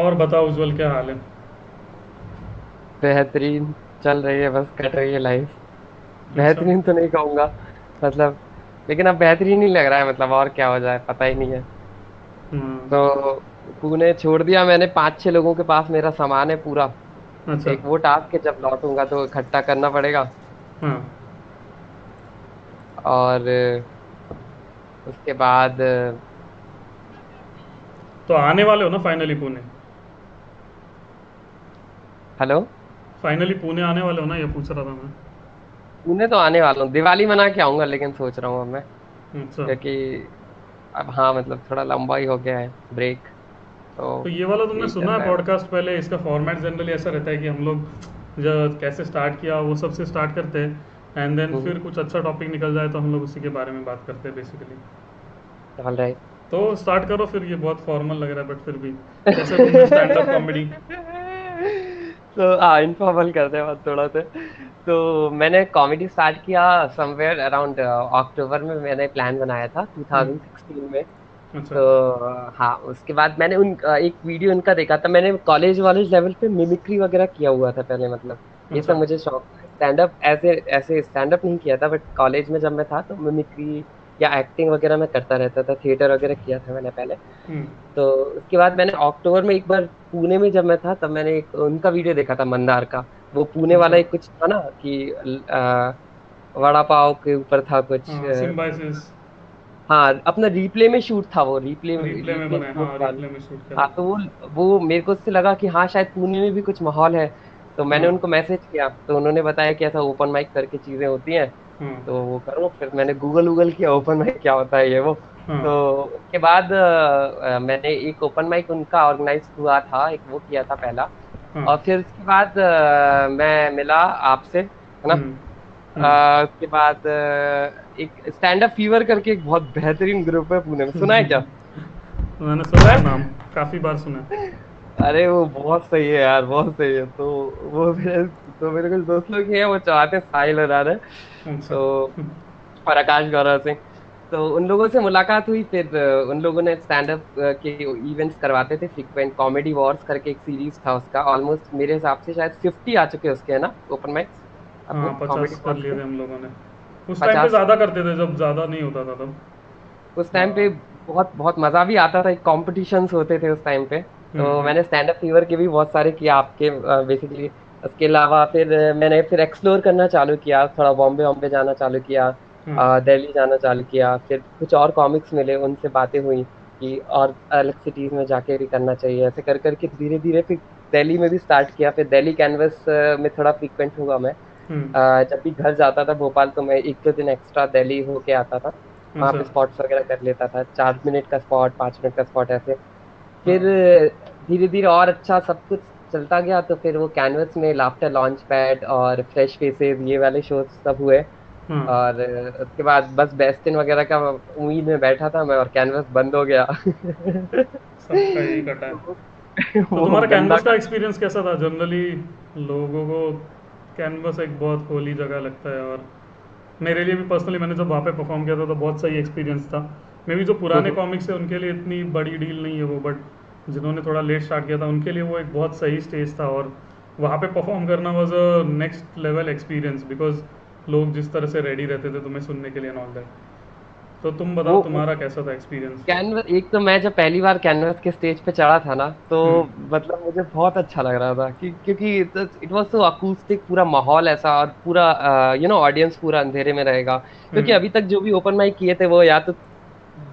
और बताओ उज्जवल क्या हाल है? बेहतरीन चल रही है, बस कट रही है लाइफ। बेहतरीन तो नहीं कहूँगा मतलब, लेकिन अब बेहतरीन ही लग रहा है मतलब, और क्या हो जाए पता ही नहीं है। तो पुणे छोड़ दिया मैंने, 5-6 लोगों के पास मेरा सामान है पूरा। अच्छा। एक वो टास्क के जब लौटूंगा तो इकट्ठा करना पड़ेगा और उसके बाद तो आने वाले हो ना finally Pune? Hello, finally Pune आने वाले हो ना, ये पूछ रहा था मैं। पुणे तो आने वाला हूँ, दिवाली मना के आऊँगा, लेकिन सोच रहा हूँ अब मैं, क्योंकि अब हाँ मतलब थोड़ा लंबा ही हो गया है ब्रेक। तो ये वाला तुमने सुना है पॉडकास्ट पहले? इसका फॉर्मेट जनरली ऐसा रहता है कि हम लोग जो कैसे स्टार्ट किया वो सबसे स्टार्ट करते हैं, एंड देन फिर कुछ अच्छा टॉपिक निकल जाए तो हम लोग उसी के बारे में बात करते हैं बेसिकली। ऑल राइट, तो स्टार्ट करो फिर, ये बहुत फॉर्मल लग रहा है बट फिर भी जैसे तुमने स्टैंड अप कॉमेडी तो इनफॉर्मल करते हैं थोड़ा सा। तो मैंने कॉमेडी स्टार्ट किया समवेयर अराउंड अक्टूबर में, मैंने प्लान बनाया था 2016 में। अच्छा। तो हाँ, उसके बाद मैंने एक वीडियो उनका देखा था, मैंने कॉलेज वॉलेज लेवल पे मिमिक्री वगैरह किया हुआ था पहले मतलब। अच्छा। ये सब मुझे शौक, स्टैंड अप ऐसे स्टैंड अप नहीं किया था, बट कॉलेज में जब मैं था तो मिमिक्री या एक्टिंग वगैरह मैं करता रहता था, थिएटर वगैरह किया था मैंने पहले। तो उसके बाद मैंने अक्टूबर में एक बार पुणे में जब मैं था तब मैंने एक उनका वीडियो देखा था मंदार का, वो पुणे वाला एक कुछ था ना कि वड़ा पाव के ऊपर था कुछ। हाँ, अपना रिप्ले में शूट था वो, रिप्ले में शूट। हाँ, तो वो मेरे को उससे लगा कि हाँ शायद पुणे में भी कुछ माहौल है, तो मैंने उनको मैसेज किया तो उन्होंने बताया कि ऐसा ओपन माइक करके चीजें होती हैं, तो वो करो। फिर मैंने गूगल किया ओपन माइक क्या होता है ये वो। तो उसके बाद मैंने एक ओपन माइक उनका ऑर्गेनाइज हुआ था एक, वो किया था पहला। और फिर उसके बाद मैं मिला आपसे, है ना। उसके बाद एक स्टैंड अप फीवर करके एक बहुत बेहतरीन ग्रुप है पुणे में, सुना है क्या? मैंने सुना है नाम, काफी बार सुना है। अरे वो बहुत सही है यार, बहुत सही है। तो वो मेरे कुछ दोस्त लोग हैं वो चाहते हैं साहिल है तो और आकाश गौरव सिंह, तो उन लोगों से मुलाकात हुई। फिर उन लोगों ने स्टैंड अप के इवेंट्स करवाते थे फ्रीक्वेंट, कॉमेडी वॉर्स करके एक सीरीज था उसका। ऑलमोस्ट मेरे हिसाब से शायद 50 आ चुके उसके, है ना ओपन माइक्स। हां 50 कर लिए थे हम लोगों ने उस टाइम पे, ज्यादा करते थे जब ज्यादा नहीं होता था तब। उस टाइम पे बहुत बहुत मजा भी आता था, कॉम्पिटिशंस होते थे उस टाइम पे। तो मैंने स्टैंड अप फीवर के भी बहुत सारे किया आपके बेसिकली। उसके अलावा फिर मैंने एक्सप्लोर करना चालू किया थोड़ा, बॉम्बे जाना चालू किया, दिल्ली जाना चालू किया। फिर कुछ और कॉमिक्स मिले, उनसे बातें हुई कि और अलग सिटीज़ में जाके भी करना चाहिए, ऐसे कर करके धीरे धीरे फिर दिल्ली में भी स्टार्ट किया। फिर दिल्ली कैनवस में थोड़ा फ्रीक्वेंट हुआ मैं। जब भी घर जाता था भोपाल तो मैं 1-2 दिन एक्स्ट्रा दिल्ली होके आता था, वहाँ पे स्पॉट्स वगैरह कर लेता था, 4 मिनट का स्पॉट, 5 मिनट का स्पॉट ऐसे। फिर धीरे धीरे और अच्छा सब कुछ चलता गया। तो फिर वो कैनवस में लाफ्टर लॉन्च पैड और फ्रेश फेसेज ये वाले शो सब हुए। और उसके बाद बस बेस्टिन वगैरह का उम्मीद में बैठा था मैं और कैनवस बंद हो गया। सबका यही कटा है। तो तुम्हारा कैनवस का एक्सपीरियंस कैसा था? जनरली लोगों को कैनवस एक बहुत होली जगह लगता है, और मेरे लिए भी पर्सनली मैंने जब वहाँ पे परफॉर्म किया था तो बहुत सही एक्सपीरियंस था। मे बी जो पुराने कॉमिक्स है उनके लिए इतनी बड़ी डील नहीं है वो, बट जिन्होंने थोड़ा लेट स्टार्ट किया था उनके लिए वो एक बहुत सही स्टेज था, और वहाँ पे परफॉर्म करना was a next level experience, because लोग जिस तरह से रेडी रहते थे तुम्हें सुनने के लिए एंड ऑल दैट। तो तुम बताओ तुम्हारा कैसा था एक्सपीरियंस? कैनवस, एक तो मैं जब पहली बार कैनवस के स्टेज पे चढ़ा था ना तो मतलब मुझे बहुत अच्छा लग रहा था क्योंकि इट वाज सो अकूस्टिक, पूरा माहौल ऐसा, और पूरा यू नो ऑडियंस पूरा अंधेरे में रहेगा, क्योंकि अभी तक जो भी ओपन माइक किए थे वो या तो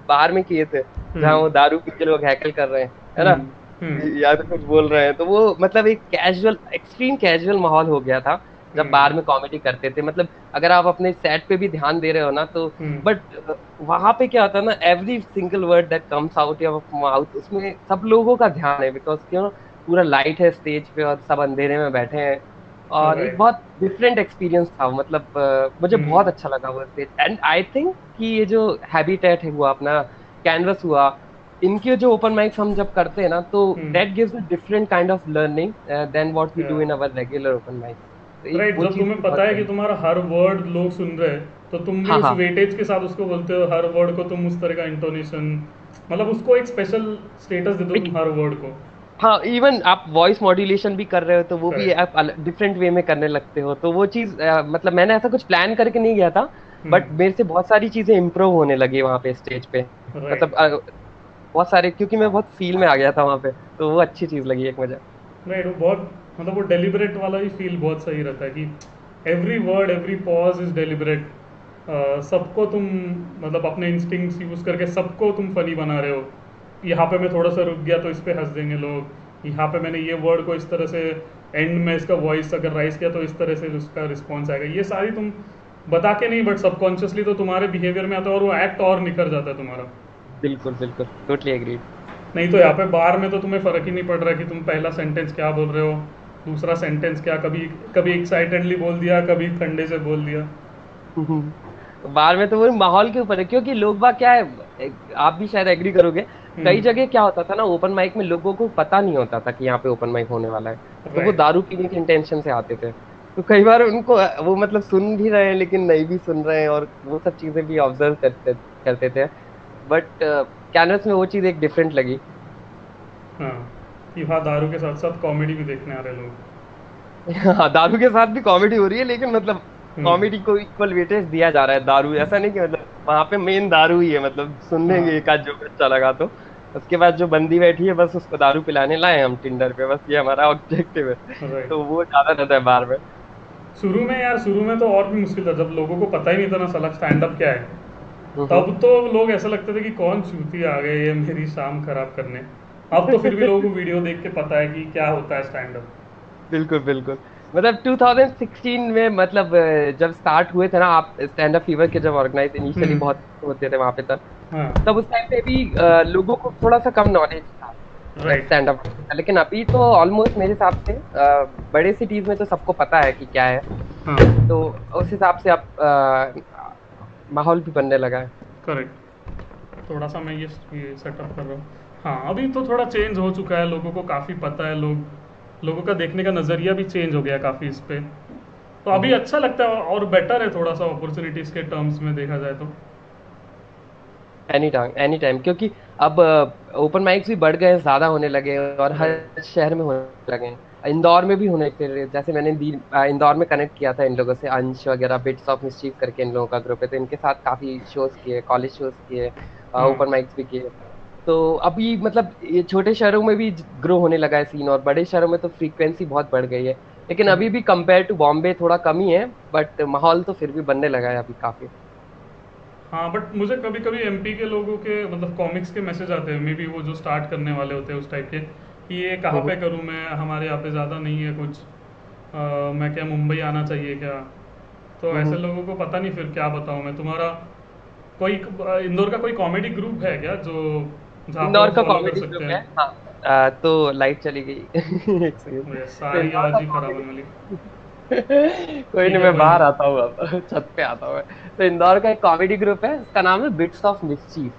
बार में किए थे जहाँ वो दारू पी के लोग हैकल कर रहे हैं, है ना, या तो कुछ बोल रहे हैं। तो वो मतलब एक कैजुअल, एक्सट्रीम कैजुअल माहौल हो गया था जब बार में कॉमेडी करते थे। मतलब अगर आप अपने सेट पे भी ध्यान दे रहे हो ना तो, बट वहाँ पे क्या होता है ना, every single word that comes out of mouth उसमें सब लोगों का ध्यान है, बिकॉज क्यों पूरा लाइट है स्टेज पे और सब अंधेरे में बैठे हैं, और एक बहुत डिफरेंट एक्सपीरियंस था मतलब। मुझे बहुत अच्छा लगा वो स्टेज, एंड आई थिंक कि ये जो हैबिटेट है हुआ अपना कैनवस हुआ, इनके जो ओपन माइक्स हम जब करते हैं ना तो that gives a different kind of learning than what we do in our regular open mics. Right, जब तुम्हें पता है कि तुम्हारा हर वर्ड लोग सुन रहे हैं तो तुम भी उस वेटेज के साथ उसको बोलते हो, हर वर्ड को तुम उस तरह का इंटोनेशन, मतलब उसको एक स्पेशल स्टेटस देते हो तुम हर वर्ड को। हाँ, इवन आप वॉइस मॉड्यूलेशन भी कर रहे हो तो वो भी आप डिफरेंट वे में करने लगते हो, तो वो चीज मतलब मैंने ऐसा कुछ प्लान करके नहीं गया था, बट मेरे से बहुत सारी चीजें इम्प्रूव होने लगी वहाँ पे स्टेज पे, मतलब बहुत सारे, क्योंकि मैं बहुत फील में आ गया था वहाँ पे, तो वो अच्छी चीज लगी एक मुझे। राइट, वो बहुत मतलब वो डेलिबरेट वाला भी फील बहुत सही रहता है कि every word every pause is deliberate. सबको तुम मतलब अपने इंस्टिंक्ट्स यूज करके सबको तुम फनी बना रहे हो। यहाँ पे मैं थोड़ा सा रुक गया तो इस पे हंस देंगे लोग, यहाँ पे मैंने ये वर्ड को इस तरह से एंड में इसका वॉइस अगर राइज किया तो इस तरह से उसका रिस्पॉन्स आएगा, ये सारी तुम बता के नहीं बट सबकॉन्शियसली तो तुम्हारे बिहेवियर में आता है और वो एक्ट और निखर जाता है तुम्हारा। बिल्कुल बिल्कुल, टोटली एग्री। नहीं तो यहाँ पे बार में तो तुम्हें फ़र्क ही नहीं पड़ रहा कि तुम पहला सेंटेंस क्या बोल रहे हो, दूसरा सेंटेंस क्या, कभी कभी एक्साइटेडली बोल दिया, कभी ठंडे से बोल दिया। बार में तो वो माहौल के ऊपर है, क्योंकि लोग बाग क्या है, आप भी शायद एग्री करोगे, कई जगह क्या होता था ना ओपन माइक में लोगों को पता नहीं होता था कि यहाँ पे ओपन माइक होने वाला है, तो वो दारू पीने के इंटेंशन से आते थे, तो कई बार उनको वो मतलब सुन भी रहे हैं लेकिन नहीं भी सुन रहे हैं, और वो सब चीज़ें भी ऑब्जर्व करते थे, बट कैनवस में वो चीज़ एक डिफरेंट लगी। हाँ, कि वहाँ दारू के साथ साथ कॉमेडी भी देखने आ रहे लोग। हाँ, दारू के साथ भी कॉमेडी हो रही है, लेकिन मतलब कॉमेडी को इक्वल वेटेज दिया जा रहा है दारू, ऐसा नहीं कि मतलब वहाँ पे मेन दारू ही है, मतलब सुनने का जो अच्छा लगा तो उसके बाद जो बंदी बैठी है बस उसको दारू पिलाने लाए हम टिंडर पे, बस ये हमारा ऑब्जेक्टिव है, तो वो ज़्यादा रहता है बार में। शुरू में तो और भी मुश्किल था, जब लोगों को पता ही नहीं था ना साला स्टैंड अप क्या है, तब तो लोग ऐसा लगते थे कि कौन चूती आ गए ये मेरी शाम खराब करने। अब तो फिर भी लोगों को वीडियो देख के पता है कि क्या होता है स्टैंड अप। बिल्कुल बिल्कुल, मतलब 2016 में मतलब जब स्टार्ट हुए थे ना आप स्टैंड अप फीवर के, जब ऑर्गेनाइज इनिशियली बहुत होते थे वहाँ पे तब, तब उस टाइम पे भी लोगों को थोड़ा सा कम नॉलेज था स्टैंड अप, लेकिन अभी तो ऑलमोस्ट मेरे हिसाब से बड़े सिटीज में तो सबको पता है कि क्या है, तो उस हिसाब से आप माहौल भी बनने लगा है। करेक्ट, थोड़ा सा मैं ये सेटअप कर रहा हूँ। हाँ, अभी तो थोड़ा चेंज हो चुका है, लोगों को काफ़ी पता है, लोगों का देखने का नज़रिया भी चेंज हो गया काफ़ी इस पर, तो अभी अच्छा लगता है और बेटर है थोड़ा सा अपॉर्चुनिटीज़ के टर्म्स में देखा जाए तो। एनी टाइम क्योंकि अब ओपन माइक्स भी बढ़ गए, ज़्यादा होने लगे और हर शहर में होने लगे, इंदौर में भी होने लगे, जैसे मैंने इंदौर में कनेक्ट किया था इन लोगों से, अंश वगैरह, बिट्स ऑफ मिस्चीफ करके इन लोगों का ग्रुप है, तो इनके साथ काफ़ी शोज़ किए, कॉलेज शोज़ किए, ओपन माइक्स भी किए, तो अभी मतलब ये छोटे शहरों में भी ग्रो होने लगा है सीन, और बड़े शहरों में तो फ्रीक्वेंसी बहुत बढ़ गई है, लेकिन अभी भी कंपेयर टू बॉम्बे थोड़ा कम ही है, बट माहौल तो फिर भी बनने लगा है अभी काफ़ी। हाँ, बट मुझे कभी कभी एमपी के लोगों के मतलब कॉमिक्स के मैसेज आते हैं, मे बी वो जो स्टार्ट करने वाले होते हैं उस टाइप के, कि ये कहाँ पे करूँ मैं, हमारे यहाँ पे ज़्यादा नहीं है कुछ, मैं क्या मुंबई आना चाहिए क्या, तो ऐसे लोगों को पता नहीं फिर क्या बताऊँ मैं। तुम्हारा कोई इंदौर का कोई कॉमेडी ग्रुप है क्या जो इंदौर का कॉमेडी ग्रुप है? हाँ, तो लाइट चली गई। सारी आज ही खराब होने वाली। कोई नहीं, मैं बाहर आता हूँ, छत पे आता हूँ। तो इंदौर का एक कॉमेडी ग्रुप है, उसका नाम है बिट्स ऑफ मिस्चीफ,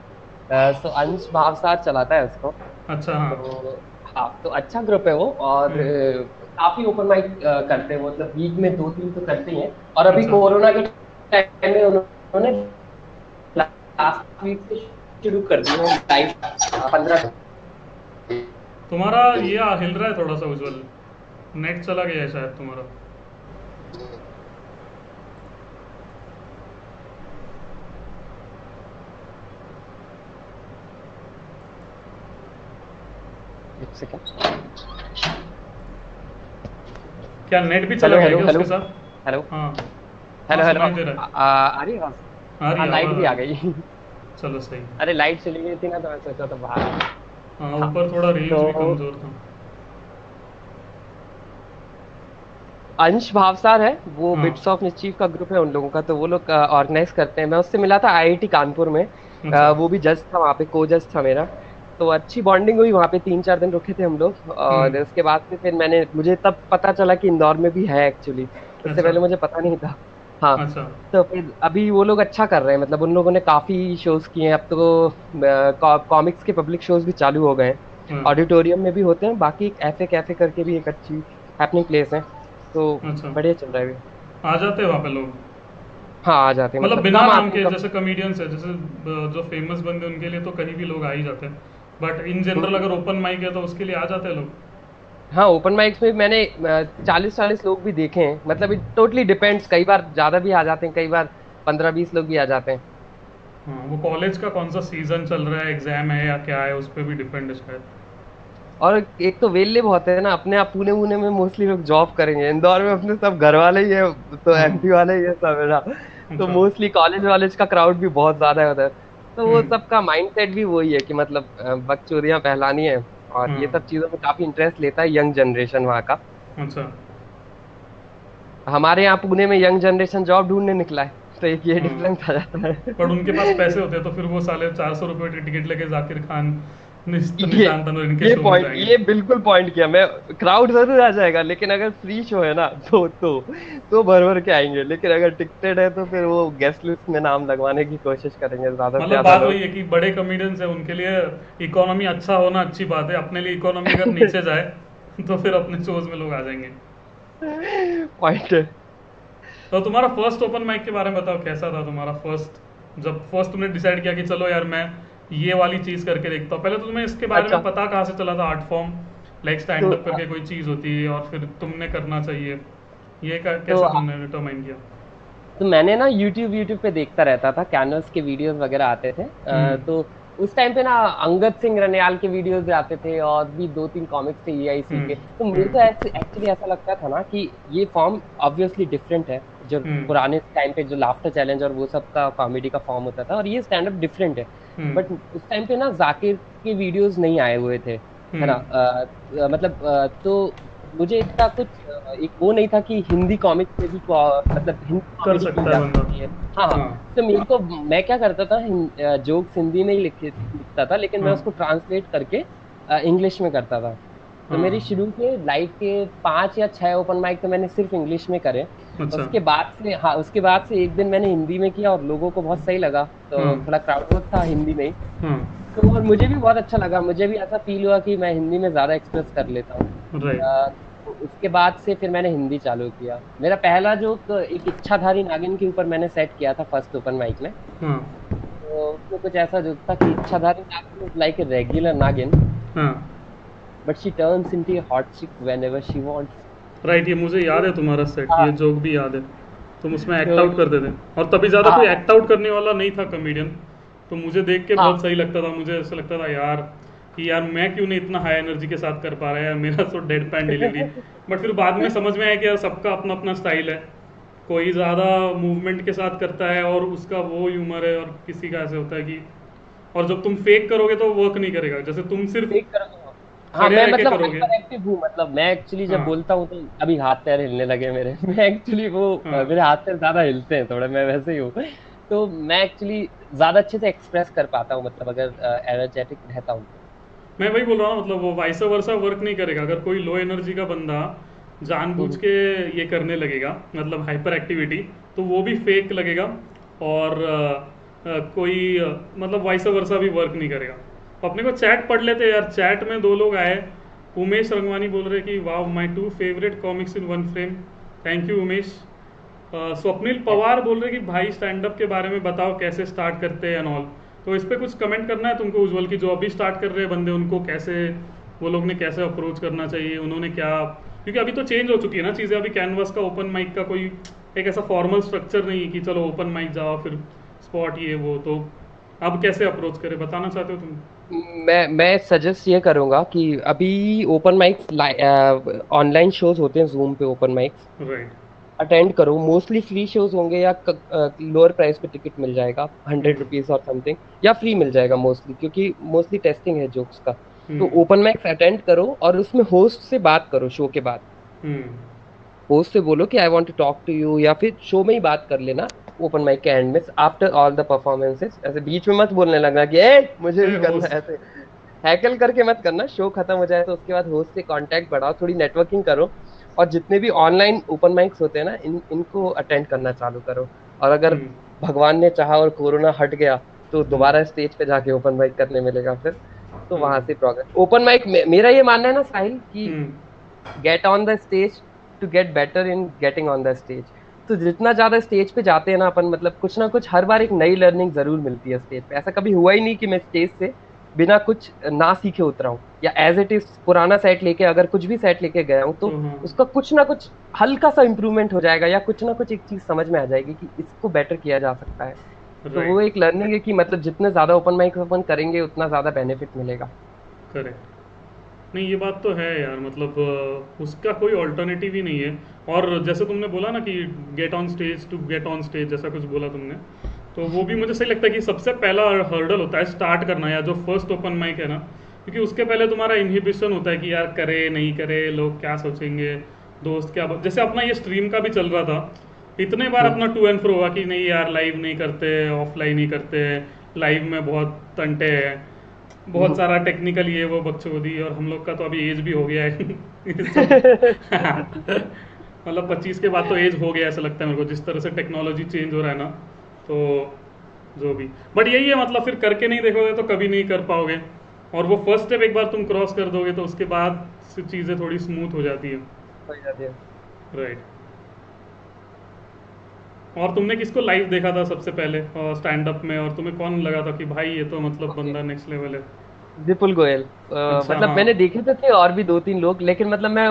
तो अंश भावसार चलाता है उसको। अच्छा, हाँ, तो अच्छा ग्रुप है वो, और काफी ओपन माइक करते हैं, मतलब वीक में 2-3 तो करते ही हैं, और अभी कोरोना के टाइम में उन्होंने लास्ट वीक से शुरू कर दिया लाइव 15। तुम्हारा ये हिल रहा है थोड़ा सा उज्जवल, नेट चला गया है शायद तुम्हारा। क्या नेट भी चला गया उसके साथ? हेलो, आ रही आवाज? लाइट भी आ गई। चलो सही। अरे लाइट चली गई थी ना, तो मैं सोचा था बाहर। हाँ, ऊपर थोड़ा रेंज भी कमजोर था। अंश भावसार है वो, बिट्स ऑफ मिस्चीफ का ग्रुप है उन लोगों का, तो वो लोग ऑर्गेनाइज करते हैं। मैं उससे मिला था आईआईटी कानपुर में, वो भी जज था वहाँ पे, को जज था मेरा, तो अच्छी बॉन्डिंग हुई वहाँ पे। 3-4 दिन रुके थे हम लोग, और उसके बाद से फिर मुझे तब पता चला कि इंदौर में भी है एक्चुअली, उससे पहले मुझे पता नहीं था। हाँ, तो फिर अभी वो लोग अच्छा कर रहे हैं, मतलब उन लोगों ने काफ़ी शोज़ किए हैं, अब तो कॉमिक्स के पब्लिक शोज़ भी चालू हो गए हैं, ऑडिटोरियम में भी होते हैं, बाकी एक ऐसे कैफे करके भी एक अच्छी हैपनिंग प्लेस है, तो बढ़िया चल रहा है। आ जाते हैं वहाँ पे लोग? हाँ, आ जाते हैं, मतलब बिना नाम के, जैसे कॉमेडियंस है, जैसे जो फेमस बंदे उनके लिए तो कहीं भी लोग आ ही जाते हैं, बट इन जनरल अगर ओपन माइक है तो उसके लिए आ जाते हैं लोग। हाँ, ओपन माइक्स में मैंने 40-40 लोग भी देखे हैं, मतलब इट टोटली डिपेंड्स, कई बार ज़्यादा भी आ जाते हैं, कई बार 15-20 लोग भी आ जाते हैं। हाँ, वो कॉलेज का कौन सा सीजन चल रहा है, एग्जाम है या क्या है, उस पर भी डिपेंड है शायद। और एक तो वेल्ले बहुत है ना अपने आप, पुणे वुने में मोस्टली लोग जॉब करेंगे, इंदौर में अपने सब घर वाले ही है, तो एमपी वाले ही है सब, है ना, तो मोस्टली कॉलेज वालेज का क्राउड भी बहुत ज़्यादा है उधर, तो वो सबका माइंडसेट भी वही है कि मतलब बकचोरियाँ फैलानी है और ये सब चीज़ों में काफ़ी इंटरेस्ट लेता है यंग जनरेशन वहाँ का। अच्छा, हमारे यहाँ पुणे में यंग जनरेशन जॉब ढूंढने निकला है, तो एक ये डिफरेंस आ जाता है। पर उनके पास पैसे होते हैं तो फिर वो साले 400 रुपये की टिकट लेके जाकिर खान, निशान तनवर, इनके शो में जाएंगे। ये बिल्कुल पॉइंट किया मैं, क्राउड जरूर आ जाएगा लेकिन अगर फ्री शो है ना तो भर के आएंगे, लेकिन अगर टिकटेड है तो फिर वो गेस्ट लिस्ट में नाम लगवाने की कोशिश करेंगे ज्यादा से ज्यादा। बात वही है कि बड़े कॉमेडियंस हैं, उनके लिए इकोनॉमी अच्छा होना अच्छी बात है, अपने लिए इकोनॉमी अगर नीचे जाए तो फिर अपने शोज में लोग आ जाएंगे। पॉइंट है। तो तुम्हारा फर्स्ट ओपन माइक के बारे में बताओ, कैसा था तुम्हारा फर्स्ट, जब फर्स्ट तुमने डिसाइड किया कि चलो यार मैं ये वाली चीज करके देखता हूँ। पहले तो तुम्हें इसके बारे में पता कहाँ से चला था, art form like stand up करके कोई चीज होती है और फिर तुमने करना चाहिए, ये कैसे तुमने डिटरमाइन किया? तो मैंने ना यूट्यूब पे देखता रहता था, कैनवस के वीडियोस वगैरह आते थे, तो उस टाइम पे ना अंगद सिंह रनियाल के वीडियोस आते थे और भी 2-3 कॉमिक्स थे EIC के, तो मुझे तो एक्चुअली ऐसा लगता था ना कि ये फॉर्म ऑब्वियसली डिफरेंट है, जो पुराने टाइम पे जो लाफ्टर चैलेंज और वो सब का कॉमेडी का फॉर्म होता था, और ये स्टैंड अप डिफरेंट है। बट उस टाइम पे ना जाकिर के वीडियोस नहीं आए हुए थे, है ना, मतलब तो मुझे इतना कुछ एक वो नहीं था कि हिंदी कॉमिक पे भी मतलब हिंदी कर सकता है। हाँ, तो मेरे को, मैं क्या करता था, जोक्स हिंदी में ही लिखता था लेकिन मैं उसको ट्रांसलेट करके इंग्लिश में करता था। तो मेरी शुरू के लाइफ के 5 या 6 ओपन माइक तो मैंने सिर्फ इंग्लिश में करे। अच्छा। उसके बाद से, हाँ, उसके बाद से एक दिन मैंने हिंदी में किया और लोगों को बहुत सही लगा, तो थोड़ा क्राउड था हिंदी में, तो और मुझे भी बहुत अच्छा लगा, मुझे भी ऐसा फील हुआ कि मैं हिंदी में ज़्यादा एक्सप्रेस कर लेता हूँ। तो उसके बाद से फिर मैंने हिंदी चालू किया। मेरा पहला जो एक इच्छाधारी नागिन के ऊपर मैंने सेट किया था फर्स्ट ओपन माइक में, तो उसमें कुछ ऐसा जो था कि इच्छाधारी नागिन इज लाइक ए रेगुलर नागिन but she turns into a hot chick whenever she wants. Right, ये मुझे याद है तुम्हारा सेट, ये जोक भी याद है, तुम उसमें एक्ट आउट करते थे और तभी ज्यादा कोई एक्ट आउट करने वाला नहीं था कॉमेडियन, तो मुझे देख के बहुत सही लगता था। मुझे ऐसा लगता था यार मैं क्यों नहीं इतना हाई एनर्जी के साथ कर पा रहा है यार, मेरा तो डेड पैन डिलीवरी। बट फिर बाद में समझ में आया कि यार सबका अपना अपना स्टाइल है, कोई ज़्यादा मूवमेंट के साथ करता है और उसका वो ह्यूमर है, और किसी का ऐसे होता है कि, और जब तुम फेक करोगे तो वर्क नहीं करेगा, जैसे तुम सिर्फ फेक करोगे। हाँ, मैं मतलब हाइपर एक्टिव हूँ, मतलब मैं एक्चुअली जब बोलता हूँ तो अभी हाथ पैर हिलने लगे मेरे, मैं एक्चुअली वो मेरे हाथ पैर ज़्यादा हिलते हैं थोड़े, मैं वैसे ही हूँ, तो मैं एक्चुअली ज़्यादा अच्छे से एक्सप्रेस कर पाता हूँ, मतलब अगर एनर्जेटिक रहता हूँ। मैं वही बोल रहा हूँ, मतलब वो वाइसा वर्सा वर्क नहीं करेगा। अगर कोई लो एनर्जी का बंदा जानबूझ के ये करने लगेगा, मतलब हाइपर एक्टिविटी, तो वो भी फेक लगेगा और कोई मतलब वाइसा वर्सा भी वर्क नहीं करेगा। अपने को चैट पढ़ लेते हैं यार, चैट में 2 लोग आए, उमेश रंगवानी बोल रहे कि wow my 2 favourite comics in 1 frame, thank you Umesh. Swapnil Pawar बोल रहे कि भाई स्टैंड अप के बारे में बताओ, कैसे स्टार्ट करते हैं एंड ऑल। तो इस पर कुछ कमेंट करना है तुमको उज्ज्वल की, जो अभी स्टार्ट कर रहे हैं बंदे, उनको कैसे, वो लोग ने कैसे अप्रोच करना चाहिए, उन्होंने क्या, क्योंकि अभी तो चेंज हो चुकी है ना चीज़ें। अभी कैनवास का ओपन माइक का कोई एक ऐसा फॉर्मल स्ट्रक्चर नहीं है कि चलो ओपन माइक जाओ फिर स्पॉट ये वो, तो अब कैसे अप्रोच करें, बताना चाहते हो तुम? मैं सजेस्ट ये करूँगा कि अभी ओपन माइक, ऑनलाइन शोज होते हैं जूम पे ओपन माइक्स, राइट, अटेंड करो, मोस्टली फ्री शोज होंगे या लोअर प्राइस पे टिकट मिल जाएगा, 100 रुपीज़ और समथिंग, या फ्री मिल जाएगा मोस्टली, क्योंकि मोस्टली टेस्टिंग है जोक्स का। तो ओपन माइक्स अटेंड करो और उसमें होस्ट से बात करो शो के बाद, होस्ट से बोलो कि I want to talk to you, या फिर शो में ही बात कर लेना ओपन माइक के एंड में, आफ्टर ऑल द परफॉर्मेंसेस। ऐसे बीच में मत बोलने लगना कि मुझे भी करना, ऐसे हैकल करके मत करना। शो खत्म हो जाए तो उसके बाद होस्ट से कॉन्टैक्ट बढ़ाओ, थोड़ी नेटवर्किंग करो, और जितने भी ऑनलाइन ओपन माइक्स होते हैं ना, इनको अटेंड करना चालू करो, और अगर भगवान ने चाहा और कोरोना हट गया तो दोबारा स्टेज पे जाके ओपन माइक करने मिलेगा फिर, तो वहाँ से प्रोग्रेस। ओपन माइक मेरा ये मानना है ना साहिल कि get on the stage to get better in getting on the stage. तो जितना ज़्यादा स्टेज पे जाते हैं ना अपन, मतलब कुछ ना कुछ हर बार एक नई लर्निंग ज़रूर मिलती है स्टेज पे। ऐसा कभी हुआ ही नहीं कि मैं स्टेज से बिना कुछ ना सीखे उतरा हूँ, या एज इट इज पुराना सेट लेके अगर कुछ भी सेट लेके गया हूँ तो उसका कुछ ना कुछ हल्का सा इम्प्रूवमेंट हो जाएगा, या कुछ ना कुछ एक चीज समझ में आ जाएगी कि इसको बेटर किया जा सकता है। तो वो एक लर्निंग है कि मतलब जितने ज्यादा ओपन माइक ओपन करेंगे उतना ज्यादा बेनिफिट मिलेगा। करेक्ट, नहीं ये बात तो है यार, मतलब उसका कोई ऑल्टरनेटिव ही नहीं है। और जैसे तुमने बोला ना कि get on stage to get on stage जैसा कुछ बोला तुमने, तो वो भी मुझे सही लगता है कि सबसे पहला हर्डल होता है स्टार्ट करना, या जो फर्स्ट ओपन माइक है ना, क्योंकि उसके पहले तुम्हारा इनहिबिशन होता है कि यार करे नहीं करे, लोग क्या सोचेंगे, दोस्त क्या। जैसे अपना ये स्ट्रीम का भी चल रहा था, इतने बार अपना टू एंड फ्रो हुआ कि नहीं यार लाइव नहीं करते, ऑफलाइन ही करते, लाइव में बहुत तंटे हैं, बहुत सारा टेक्निकल ये वो बकचोदी, और हम लोग का तो अभी एज भी हो गया है मतलब 25 के बाद तो एज हो गया ऐसा लगता है मेरे को, जिस तरह से टेक्नोलॉजी चेंज हो रहा है ना, तो जो भी। बट यही है, मतलब फिर करके नहीं देखोगे तो कभी नहीं कर पाओगे, और वो फर्स्ट स्टेप एक बार तुम क्रॉस कर दोगे तो उसके बाद से चीज़ें थोड़ी स्मूथ हो जाती है। राइट। और तुमने किसको लाइव देखा था सबसे पहले स्टैंड अप में, और तुम्हें कौन लगा था कि भाई ये तो मतलब बंदा नेक्स्ट लेवल है? विपुल गोयल। मतलब हाँ। मैंने देखे तो थे और भी 2-3 लोग, लेकिन मतलब मैं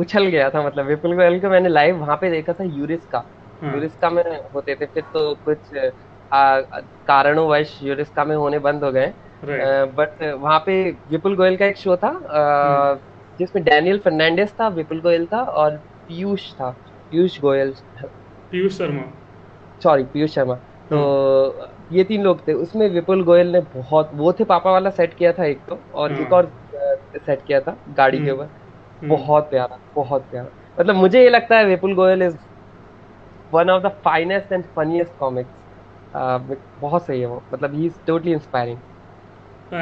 उछल गया था, मतलब विपुल गोयल को मैंने लाइव वहाँ पे देखा था, यूरिस का। यूरिस्का में होते थे, फिर तो कुछ कारणवश यूरिस्का में होने बंद हो गए, बट वहाँ पे विपुल गोयल का एक शो था जिसमें डैनियल फर्नांडिस था, विपुल गोयल था और पीयूष था, पीयूष गोयल, पीयूष शर्मा। तो ये 3 लोग थे। उसमें विपुल गोयल ने बहुत वो थे, पापा वाला सेट किया था एक तो, और एक और सेट किया था गाड़ी के ऊपर, बहुत प्यारा। मतलब मुझे ये लगता है Vipul Goyal is one of the finest and funniest comics, बहुत सही है वो, मतलब he is totally inspiring.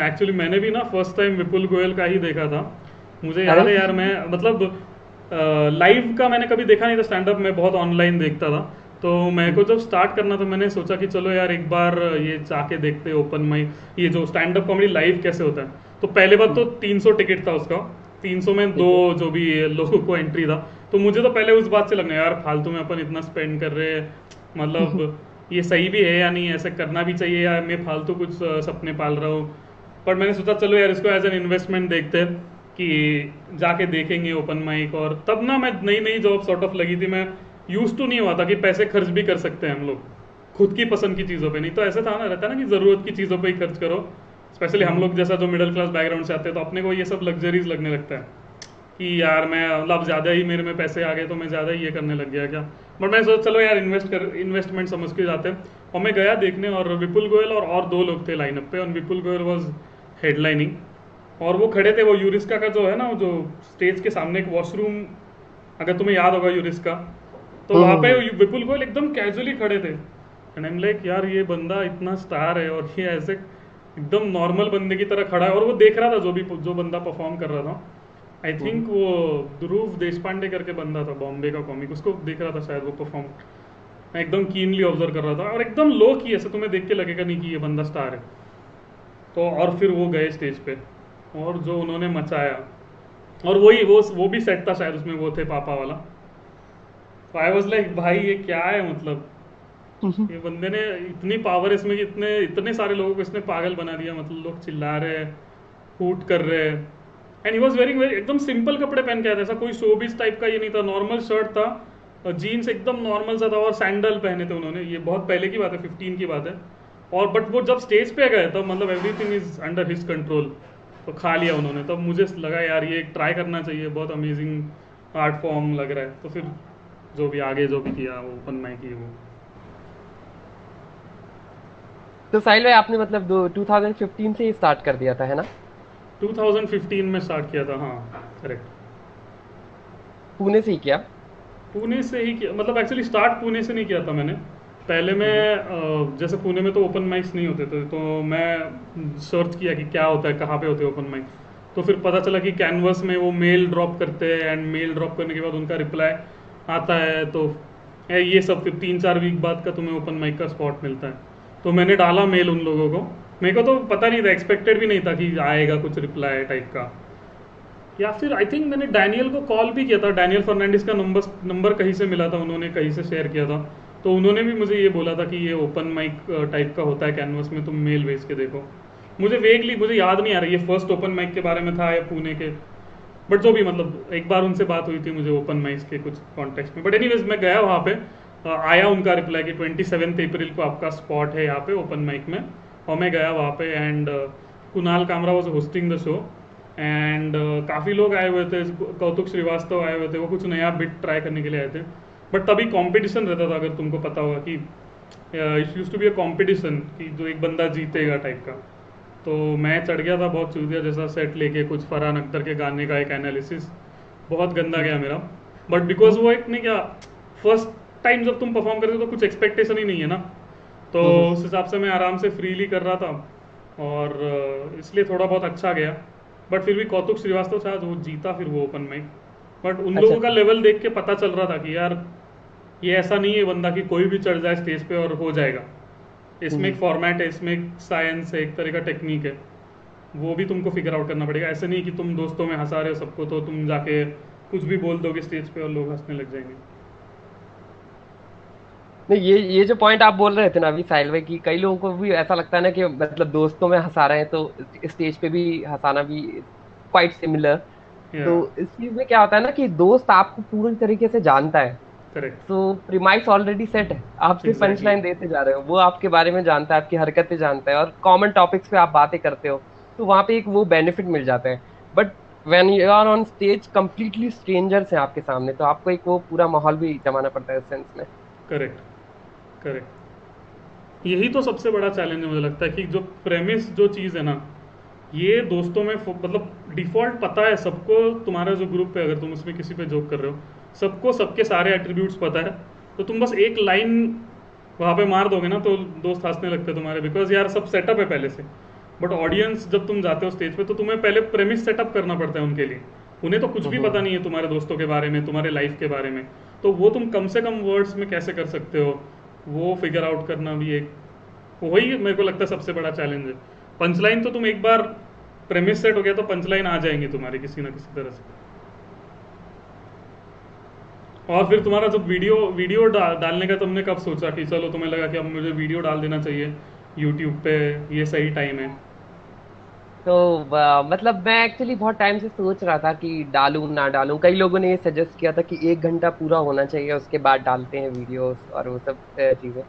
Actually मैंने भी ना first time विपुल गोयल का ही देखा था, मुझे याद है यार, मैं मतलब लाइव का मैंने कभी देखा नहीं था स्टैंड अप, मैं बहुत ऑनलाइन देखता था। तो मेरे को जब स्टार्ट करना तो मैंने सोचा कि चलो यार एक बार ये जाके देखते ओपन माइक, ये जो स्टैंड अप कॉमेडी लाइव कैसे होता है। तो पहले बात तो 300 टिकट था उसका, 300 में 2 जो भी लोगों को एंट्री था। तो मुझे तो पहले उस बात से लगना यार फालतू में अपन इतना स्पेंड कर रहे हैं, मतलब ये सही भी है या नहीं, ऐसा करना भी चाहिए या मैं फालतू कुछ सपने पाल रहा हूँ। पर मैंने सोचा चलो यार इसको एज एन इन्वेस्टमेंट देखते हैं कि जाके देखेंगे ओपन माइक। और तब ना मैं नई जॉब सॉर्ट ऑफ लगी थी, मैं यूज टू नहीं हुआ था कि पैसे खर्च भी कर सकते हैं हम लोग खुद की पसंद की चीज़ों पर। नहीं तो ऐसा था ना, रहता ना कि ज़रूरत की चीज़ों पर ही खर्च करो, स्पेशली हम लोग जैसा जो मिडिल क्लास बैकग्राउंड से आते हैं, तो अपने को ये सब लग्जरीज लगने लगता है कि यार मैं मतलब ज़्यादा ही मेरे में पैसे आ गए तो मैं ज़्यादा ही ये करने लग गया क्या। बट मैं सोचा चलो यार इन्वेस्टमेंट समझ के जाते हैं। और मैं गया देखने, और विपुल गोयल और 2 लोग थे लाइनअप पे, और विपुल गोयल वॉज हेडलाइनिंग, और वो खड़े थे, वो यूरिस्का का जो है ना, जो स्टेज के सामने एक वॉशरूम, अगर तुम्हें याद होगा यूरिस्का, तो वहाँ पे विपुल गोयल एकदम कैजुअली खड़े थे। एंड आई एम लाइक यार ये बंदा इतना स्टार है और ये ऐसे एकदम नॉर्मल बंदे की तरह खड़ा है। और वो देख रहा था जो बंदा परफॉर्म कर रहा था, आई थिंक वो ध्रुव देशपांडे करके बंदा था, बॉम्बे का कॉमिक, उसको देख रहा था शायद वो परफॉर्म, एकदम कीनली ऑब्जर्व कर रहा था, और एकदम लो की ऐसे तुम्हें देख के लगेगा नहीं कि ये बंदा स्टार है। तो और फिर वो गए स्टेज पे और जो उन्होंने मचाया, और वो भी सेट था शायद, उसमें वो थे पापा वाला। तो आई वॉज लाइक भाई ये क्या है, मतलब ये बंदे ने इतनी पावर इसमें कि इतने सारे लोगों को इसने पागल बना दिया। मतलब लोग चिल्ला रहे, हूट कर रहे। And he was wearing very एकदम सिंपल कपड़े पहन के आया था, ऐसा कोई शोबीज टाइप का ये नहीं था, नॉर्मल शर्ट था और जीन्स एकदम नॉर्मल सा था, और सैंडल पहने थे उन्होंने, ये बहुत पहले की बात है, 15 की बात है। और बट वो जब स्टेज पे गए तो मतलब everything is under his control, तो खा लिया उन्होंने। तब तो मुझे लगा यार ये ट्राई करना चाहिए, बहुत अमेजिंग आर्ट फॉर्म लग रहा है। तो फिर जो भी आगे जो भी किया वो ओपन माइक ही वो। तो साहिल भाई आपने मतलब 2015 से स्टार्ट कर दिया था है ना? 2015 में स्टार्ट किया था, हाँ करेक्ट। पुणे से ही किया, मतलब एक्चुअली स्टार्ट पुणे से नहीं किया था मैंने। पहले मैं जैसे पुणे में तो ओपन माइक्स नहीं होते थे, तो मैं सर्च किया कि क्या होता है, कहाँ पे होते हैं ओपन माइक। तो फिर पता चला कि कैनवस में वो मेल ड्रॉप करते हैं, एंड मेल ड्रॉप करने के बाद उनका रिप्लाई आता है, तो ये सब फिर 3-4 वीक बाद का तुम्हें ओपन माइक का स्पॉट मिलता है। तो मैंने डाला मेल उन लोगों को, मेरे को तो पता नहीं था, एक्सपेक्टेड भी नहीं था कि आएगा कुछ रिप्लाई टाइप का। या फिर आई थिंक मैंने डैनियल को कॉल भी किया था, डैनियल फर्नांडिस का नंबर कहीं से मिला था, उन्होंने कहीं से शेयर किया था। तो उन्होंने भी मुझे ये बोला था कि ये ओपन माइक टाइप का होता है कैनवस में, तुम मेल भेज के देखो। मुझे वेगली मुझे याद नहीं आ रही है फर्स्ट ओपन माइक के बारे में था या पुणे के, बट जो भी मतलब एक बार उनसे बात हुई थी मुझे ओपन माइक्स के कुछ कॉन्टेक्स्ट में। बट एनीवेज मैं गया वहाँ पे, आया उनका रिप्लाई कि 27 अप्रैल को आपका स्पॉट है यहाँ पे ओपन माइक में, और मैं गया वहाँ पे and Kunal Kamra was hosting the show and काफ़ी लोग आए हुए थे, कौतुक श्रीवास्तव आए हुए थे, वो कुछ नया बिट ट्राई करने के लिए आए थे। बट तभी कॉम्पिटिशन रहता था, अगर तुमको पता होगा कि it use to be a competition कि जो एक बंदा जीतेगा टाइप का। तो मैं चढ़ गया था बहुत चूतिया जैसा सेट लेके, कुछ फरहान अख्तर के गाने का एक एनालिसिस बहुत गंदा गया मेरा। बट बिकॉज वो एक नहीं क्या फर्स्ट टाइम जब तुम परफॉर्म करते हो तो कुछ एक्सपेक्टेशन ही नहीं है ना, तो उस हिसाब से मैं आराम से फ्रीली कर रहा था और इसलिए थोड़ा बहुत अच्छा गया। बट फिर भी कौतुक श्रीवास्तव शायद वो जीता फिर वो ओपन माइक। बट उन लोगों का लेवल देख के पता चल रहा था कि यार ये ऐसा नहीं है बंदा कि कोई भी चढ़ जाए स्टेज पे और हो जाएगा, इसमें एक फॉर्मेट है, इसमें एक साइंस है, एक तरह का टेक्निक है, वो भी तुमको फिगर आउट करना पड़ेगा। ऐसे नहीं कि तुम दोस्तों में हंसा रहे हो सबको तो तुम जाके कुछ भी बोल दोगे स्टेज पे और लोग हंसने लग जाएंगे। नहीं ये जो पॉइंट आप बोल रहे थे ना अभी साहिल भाई की, कई लोगों को भी ऐसा लगता है ना कि मतलब दोस्तों में हंसा रहे हैं तो स्टेज पे भी हंसाना भी क्वाइट सिमिलर। तो इस चीज में क्या होता है ना कि दोस्त आपको पूरी तरीके से जानता है, तो प्रीमाइस ऑलरेडी सेट है, आप सिर्फ पंच लाइन देते जा रहे हो, वो आपके बारे में जानता है, आपकी हरकतें जानता है और कॉमन टॉपिक्स पे आप बातें करते हो, तो वहाँ पे एक वो बेनिफिट मिल जाता है। But when you are on stage completely strangers हैं आपके सामने, तो आपको एक वो पूरा माहौल भी जमाना पड़ता है इस सेंस में। करेक्ट करेक्ट, यही तो सबसे बड़ा चैलेंज है मुझे लगता है कि जो प्रेमिस जो चीज़ है ना ये दोस्तों में मतलब डिफ़ॉल्ट पता है सबको, तुम्हारा जो ग्रुप है अगर तुम उसमें किसी पे जोक कर रहे हो सबको सबके सारे एट्रीब्यूट्स पता है, तो तुम बस एक लाइन वहाँ पे मार दोगे ना तो दोस्त हंसने लगते हैं तुम्हारे, बिकॉज यार सब सेटअप है पहले से। बट ऑडियंस जब तुम जाते हो स्टेज पे तो तुम्हें पहले प्रेमिस सेटअप करना पड़ता है उनके लिए, उन्हें तो कुछ भी पता नहीं है तुम्हारे दोस्तों के बारे में, तुम्हारे लाइफ के बारे में, तो वो तुम कम से कम वर्ड्स में कैसे कर सकते हो वो फिगर आउट करना भी एक वही मेरे को लगता है सबसे बड़ा चैलेंज है। पंचलाइन तो तुम एक बार प्रेमिस सेट हो गया तो पंचलाइन आ जाएंगी तुम्हारी किसी ना किसी तरह से। और फिर तुम्हारा जब वीडियो डालने का तुमने कब सोचा कि चलो तुम्हें लगा कि अब मुझे वीडियो डाल देना चाहिए यूट्यूब पे, ये सही टाइम है? तो मतलब मैं एक्चुअली बहुत टाइम से सोच रहा था कि डालूं ना डालूं, कई लोगों ने ये सजेस्ट किया था कि 1 घंटा पूरा होना चाहिए उसके बाद डालते हैं वीडियोस और वो सब चीज़ें।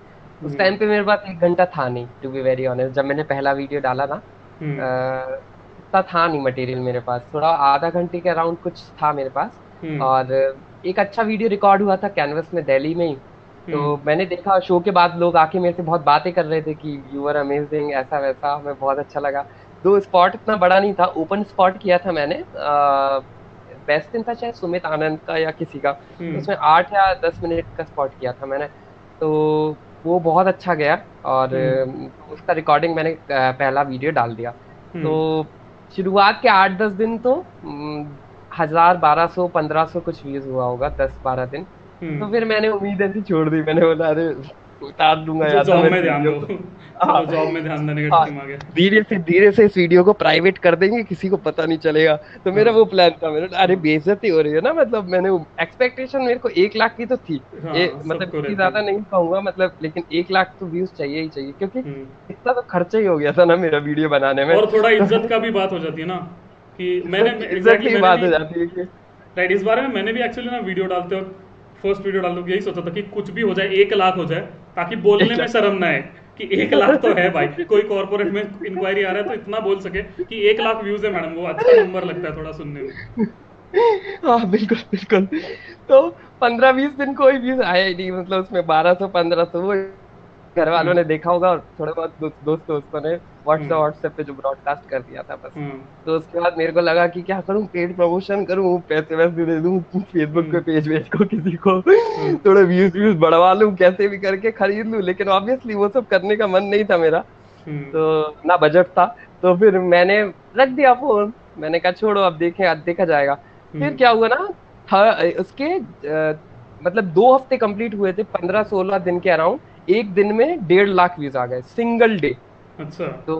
उस टाइम पे मेरे पास 1 घंटा था नहीं, टू बी वेरी ऑनेस्ट, जब मैंने पहला वीडियो डाला ना इतना था नहीं मटेरियल मेरे पास, थोड़ा आधा घंटे के अराउंड कुछ था मेरे पास। और एक अच्छा वीडियो रिकॉर्ड हुआ था कैनवस में दिल्ली में ही, तो मैंने देखा शो के बाद लोग आके मेरे से बहुत बातें कर रहे थे कि यू आर अमेजिंग ऐसा वैसा, हमें बहुत अच्छा लगा। दो स्पॉट इतना बड़ा नहीं था, ओपन स्पॉट किया था मैंने, बेस्ट दिन था शायद सुमित आनंद का या किसी का, उसमें 8 या 10 मिनट का स्पॉट किया था मैंने, तो वो बहुत अच्छा गया और उसका रिकॉर्डिंग मैंने पहला वीडियो डाल दिया। तो शुरुआत के 8-10 दिन तो 1000, 1200, 1500 कुछ व्यूज हुआ होगा 10-12 दिन। तो फिर मैंने उम्मीदें थी छोड़ दी, मैंने बोला अरे उतार दूंगा यार, जॉब में ध्यान देने का टाइम आ गया, धीरे से इस वीडियो को प्राइवेट कर देंगे, किसी को पता नहीं चलेगा। तो मेरा वो प्लान था, मेरा अरे बेइज्जती हो रही है ना, मतलब मैंने एक्सपेक्टेशन मेरे को 1 लाख की तो थी, मतलब ज्यादा नहीं कहूंगा मतलब, लेकिन 1 लाख तो व्यूज चाहिए ही चाहिए, क्योंकि इतना तो खर्चा ही हो गया था ना मेरा वीडियो बनाने में। और थोड़ा इज्जत का भी बात हो जाती है ना कि मैंने इस बारे में मैंने भी एक्चुअली ना वीडियो डालते वक्त फर्स्ट वीडियो डाल दूँ, यही सोचा था कि कुछ भी हो जाए 1 लाख हो जाए ताकि बोलने में शर्म ना आए कि 1 लाख तो है भाई, कोई कॉर्पोरेट में इंक्वायरी आ रहा है तो इतना बोल सके कि 1 लाख व्यूज है मैडम, वो अच्छा नंबर लगता है थोड़ा सुनने में। हाँ बिल्कुल बिल्कुल। तो 15-20 दिन कोई व्यूज आया नहीं, मतलब उसमें 1200-1500 वो घर वालों ने देखा होगा और थोड़े बहुत दोस्तों ने व्हाट्सएप पे जो ब्रॉडकास्ट कर दिया था बस। तो उसके बाद मेरे को लगा कि क्या करूं, पेड प्रमोशन करूं, पैसे वैसे दे दूं फेसबुक पे पेज वेज को किसी को, थोड़ा व्यूज बढ़वा लूं, कैसे भी करके खरीद लूं, लेकिन ऑब्वियसली वो सब करने का मन नहीं था मेरा, तो ना बजट था। तो फिर मैंने रख दिया फोन, मैंने कहा छोड़ो अब देखा जाएगा। फिर क्या हुआ ना उसके मतलब 2 हफ्ते कंप्लीट हुए थे, 15-16 दिन के अराउंड, एक दिन में 1.5 लाख व्यूज आ गए सिंगल डे। अच्छा। तो